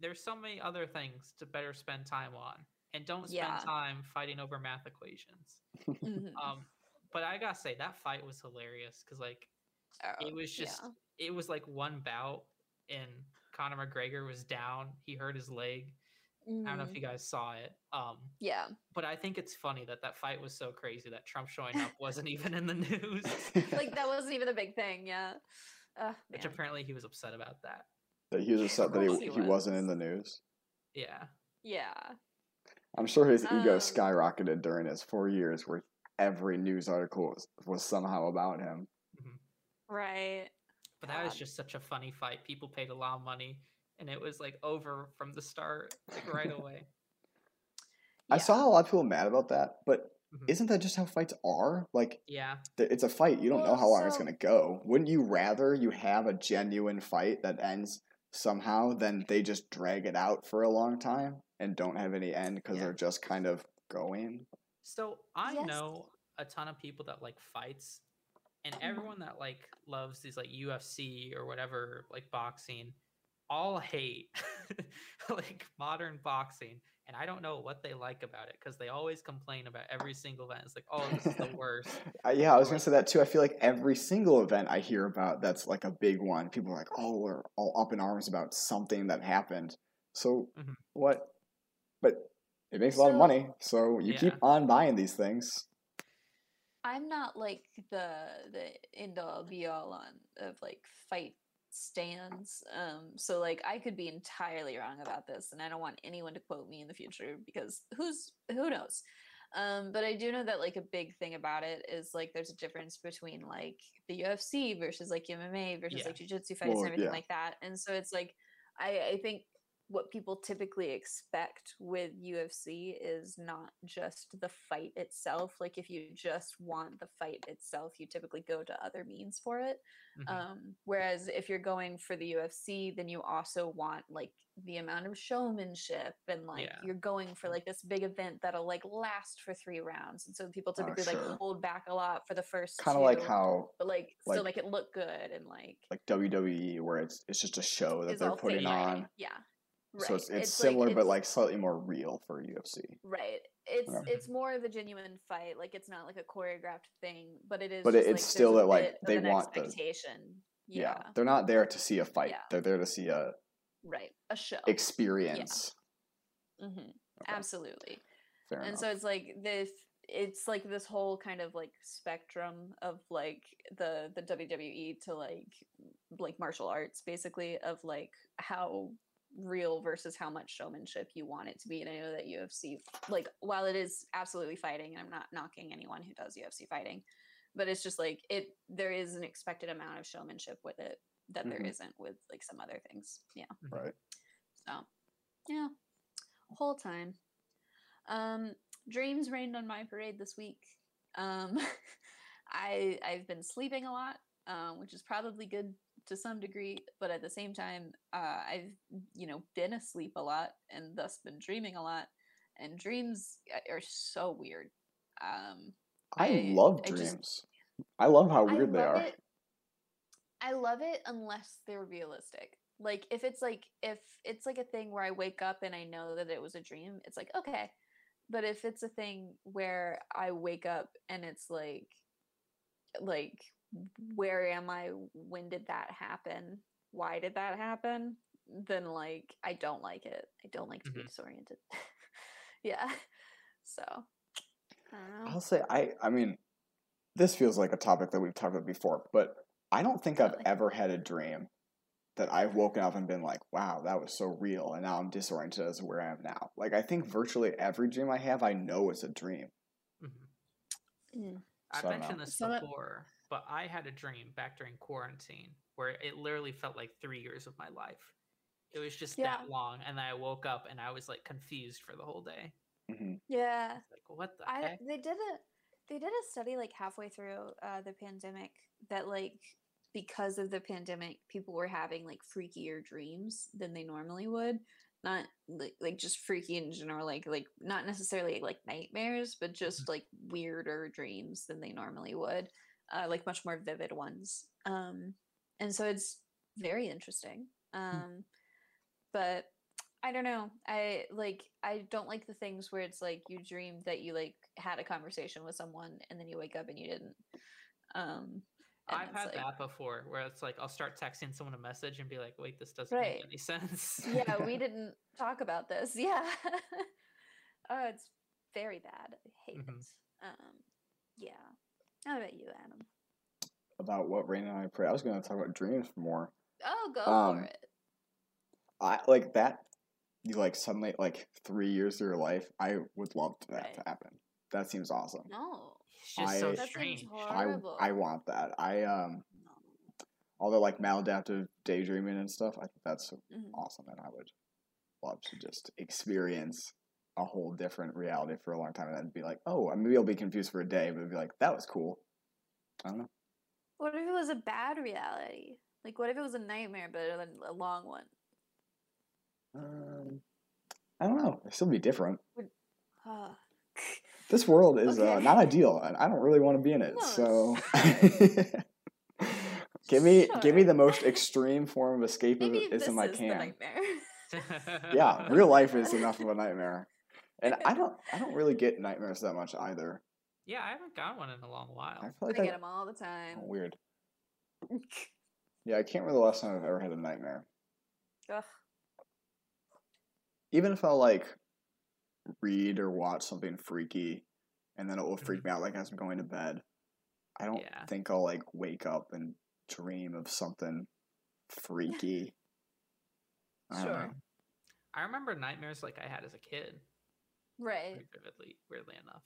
There's so many other things to better spend time on. And don't spend yeah. time fighting over math equations. Mm-hmm. Um, but I gotta say, that fight was hilarious because, like, oh, it was just, yeah. it was like one bout, and Conor McGregor was down. He hurt his leg. Mm-hmm. I don't know if you guys saw it. Um, yeah. But I think it's funny that that fight was so crazy that Trump showing up wasn't even in the news. Like, that wasn't even a big thing, yeah. Uh, Which man. apparently he was upset about that. That he was upset that he, he, was. he wasn't in the news? Yeah. Yeah. I'm sure his ego um, skyrocketed during his four years where every news article was, was somehow about him. Right. But that God. was just such a funny fight. People paid a lot of money, and it was like over from the start, like right away. I yeah. saw a lot of people mad about that, but mm-hmm. isn't that just how fights are? Like, yeah. th- it's a fight. You don't well, know how long so... it's going to go. Wouldn't you rather you have a genuine fight that ends somehow than they just drag it out for a long time and don't have any end because yeah. they're just kind of going? So I yes. know a ton of people that like fights, and everyone that like loves these like U F C or whatever, like boxing, all hate like modern boxing. And I don't know what they like about it because they always complain about every single event. It's like, oh, this is the worst. uh, yeah, I was going to say that too. I feel like every single event I hear about that's like a big one, people are like, oh, we're all up in arms about something that happened. So mm-hmm. what? But it makes a lot so, of money, so you yeah. keep on buying these things. I'm not like the the end all be all on of like fight stands. Um, so like I could be entirely wrong about this, and I don't want anyone to quote me in the future because who's who knows. Um, but I do know that like a big thing about it is like there's a difference between like the U F C versus like M M A versus yeah. like jiu-jitsu fights well, and everything yeah. like that. And so it's like I, I think what people typically expect with U F C is not just the fight itself. Like if you just want the fight itself, you typically go to other means for it. Mm-hmm. Um, whereas if you're going for the U F C, then you also want like the amount of showmanship and like, yeah. you're going for like this big event that'll like last for three rounds. And so people typically oh, sure. like hold back a lot for the first kind of like how, but like, like still make it look good. And like, like W W E where it's, it's just a show that they're putting on. Yeah. Right. So it's, it's, it's similar, like, it's, but like slightly more real for U F C. Right. It's yeah. it's more of a genuine fight. Like it's not like a choreographed thing, but it is. But just it's like, still that like they want the expectation. Yeah. yeah, they're not there to see a fight. Yeah. They're there to see a right a show experience. Yeah. Mm-hmm. Okay. Absolutely. Fair and enough. So it's like this. It's like this whole kind of like spectrum of like the the W W E to like like martial arts, basically, of like how real versus how much showmanship you want it to be. And I know that U F C, like, while it is absolutely fighting, and I'm not knocking anyone who does U F C fighting, but it's just like it there is an expected amount of showmanship with it that mm-hmm. there isn't with like some other things. Yeah. Right. So yeah. Whole time. Um dreams rained on my parade this week. Um I I've been sleeping a lot, um, which is probably good to some degree, but at the same time, uh, I've, you know, been asleep a lot and thus been dreaming a lot, and dreams are so weird. Um, I, I love I dreams. Just, I love how weird love they are. It. I love it unless they're realistic. Like if it's like, if it's like a thing where I wake up and I know that it was a dream, it's like, okay. But if it's a thing where I wake up and it's like, like, where am I? When did that happen? Why did that happen? Then like, I don't like it. I don't like to mm-hmm. be disoriented. yeah. So I don't know. I'll say, I, I mean, this feels like a topic that we've talked about before, but I don't think I've ever had a dream that I've woken up and been like, wow, that was so real. And now I'm disoriented as to where I am now. Like, I think virtually every dream I have, I know it's a dream. Mm-hmm. Mm. So I've mentioned this before, but I had a dream back during quarantine where it literally felt like three years of my life. It was just yeah. that long. And then I woke up and I was like confused for the whole day. Mm-hmm. Yeah. Like, what the I, heck? They did a, they did a study like halfway through uh, the pandemic that like, because of the pandemic, people were having like freakier dreams than they normally would. Not like, like just freaky in general, like like not necessarily like nightmares, but just like weirder dreams than they normally would, uh, like much more vivid ones. Um, and so it's very interesting. Um, but I don't know. I like I don't like the things where it's like you dream that you like had a conversation with someone and then you wake up and you didn't. Um, And I've had like, that before where it's like I'll start texting someone a message and be like, wait, this doesn't right. make any sense. Yeah, we didn't talk about this. Yeah. Oh, it's very bad. I hate mm-hmm. it. Um, yeah. How about you, Adam? About what Rainy and I pray. I was going to talk about dreams more. Oh, go um, for it. I like that. You like suddenly like three years of your life. I would love that right. to happen. That seems awesome. No. It's just I, so strange. I, I want that. I um, all the like maladaptive daydreaming and stuff. I think that's mm-hmm. awesome, and I would love to just experience a whole different reality for a long time, and then be like, oh, maybe I'll be confused for a day, but it'd be like, that was cool. I don't know. What if it was a bad reality? Like, what if it was a nightmare, but a long one? Um, I don't know. It'd still be different. Would, uh. This world is okay. uh, not ideal, and I don't really want to be in it. No, so, give me sure. give me the most extreme form of escapism I can. Yeah, real life is enough of a nightmare, and I don't I don't really get nightmares that much either. Yeah, I haven't got one in a long while. I, like I get I, them all the time. Oh, weird. Yeah, I can't remember the last time I've ever had a nightmare. Ugh. Even if I like. read or watch something freaky and then it will freak me out like as I'm going to bed. I don't yeah. think I'll like wake up and dream of something freaky. I sure. Know. I remember nightmares like I had as a kid. Right. Vividly, weirdly enough.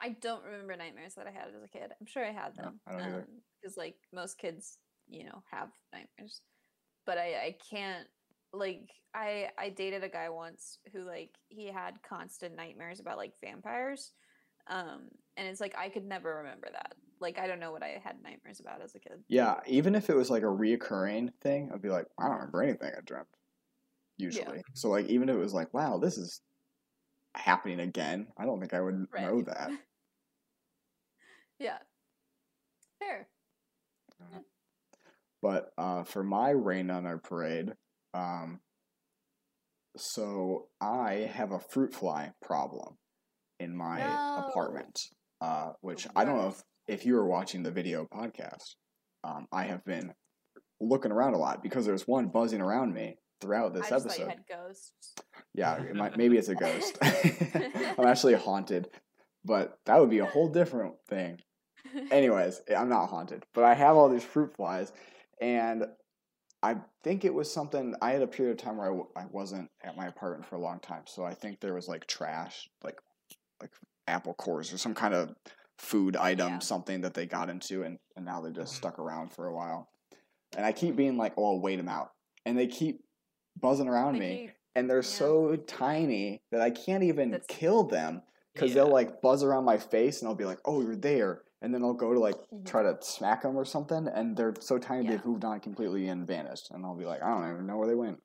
I don't remember nightmares that I had as a kid. I'm sure I had them. No, I don't either. Because, um, like, most kids, you know, have nightmares. But I, I can't, like, I, I dated a guy once who, like, he had constant nightmares about, like, vampires. Um, and it's like, I could never remember that. Like, I don't know what I had nightmares about as a kid. Yeah, even if it was, like, a reoccurring thing, I'd be like, I don't remember anything I dreamt, usually. Yeah. So, like, even if it was like, wow, this is happening again, I don't think I would right. know that. Yeah. Fair. Uh, but uh, for my rain on our parade, um, so I have a fruit fly problem in my no. apartment, uh, which I don't know if, if you were watching the video podcast. Um, I have been looking around a lot because there's one buzzing around me throughout this I just episode. Thought you had ghosts. Yeah, it might, maybe it's a ghost. I'm actually haunted, but that would be a whole different thing. Anyways, I'm not haunted, but I have all these fruit flies, and I think it was something, I had a period of time where I, w- I wasn't at my apartment for a long time, so I think there was like trash, like like apple cores or some kind of food item, yeah. something that they got into, and, and now they're just stuck around for a while. And I keep being like, oh, I'll wait them out. And they keep buzzing around me, and they're yeah. so tiny that I can't even That's, kill them because yeah. they'll like buzz around my face, and I'll be like, "Oh, you're there," and then I'll go to like try to smack them or something, and they're so tiny yeah. they've moved on completely and vanished, and I'll be like, "I don't even know where they went."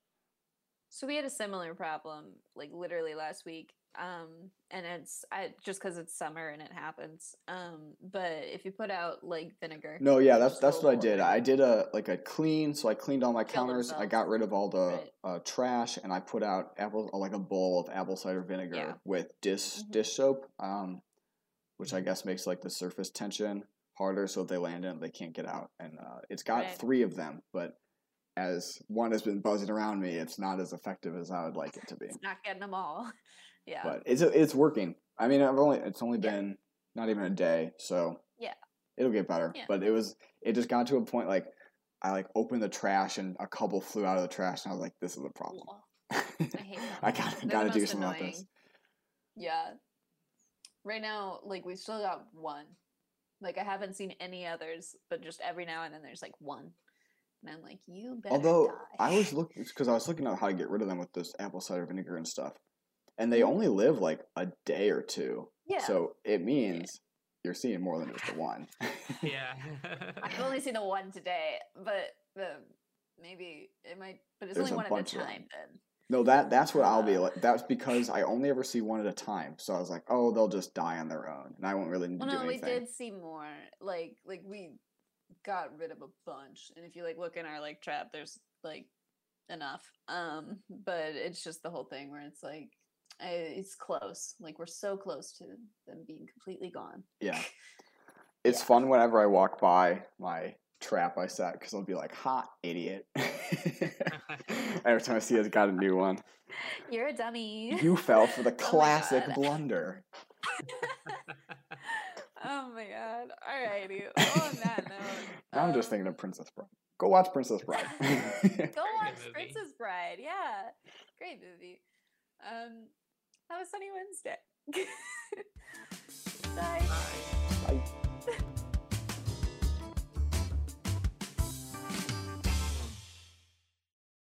So we had a similar problem, like literally last week, um, and it's I, just because it's summer and it happens. Um, but if you put out like vinegar, no, yeah, that's that's what I did. I did a like a clean, so I cleaned all my counters. I got rid of all the right. uh, trash, and I put out apple like a bowl of apple cider vinegar yeah. with dish mm-hmm. dish soap, um, which I guess makes like the surface tension harder, so if they land in, they can't get out. And uh, it's got right. three of them, but. As one has been buzzing around me, it's not as effective as I would like it to be. It's not getting them all. Yeah. But it's it's working. I mean, I've only it's only been yeah. not even a day, so yeah, it'll get better. Yeah. But it was it just got to a point like I like opened the trash and a couple flew out of the trash, and I was like, "This is a problem. I hate that." I gotta They're gotta do something about this. Yeah. Right now, like we've still got one. Like I haven't seen any others, but just every now and then there's like one. And I'm like, you better Although, die. I was looking, because I was looking at how to get rid of them with this apple cider vinegar and stuff. And they only live like a day or two. Yeah. So it means yeah. you're seeing more than just the one. yeah. I've only seen the one today, but um, maybe it might, but it's There's only one at a time then. No, that that's what uh, I'll be like. That's because I only ever see one at a time. So I was like, oh, they'll just die on their own. And I won't really need well, to do no, anything. Well, no, we did see more. Like, like we... got rid of a bunch, and if you like look in our like trap, there's like enough, um but it's just the whole thing where it's like I, it's close, like we're so close to them being completely gone. Yeah, it's yeah. fun whenever I walk by my trap I set, because I'll be like, "Ha, idiot." Every time I see it, it's got a new one. You're a dummy. You fell for the classic oh blunder. Oh my god. Alrighty. Well, on that note. I'm um, just thinking of Princess Bride. Go watch Princess Bride. Go watch Princess Bride. Yeah. Great movie. Um, have a sunny Wednesday. Bye. Bye. Bye.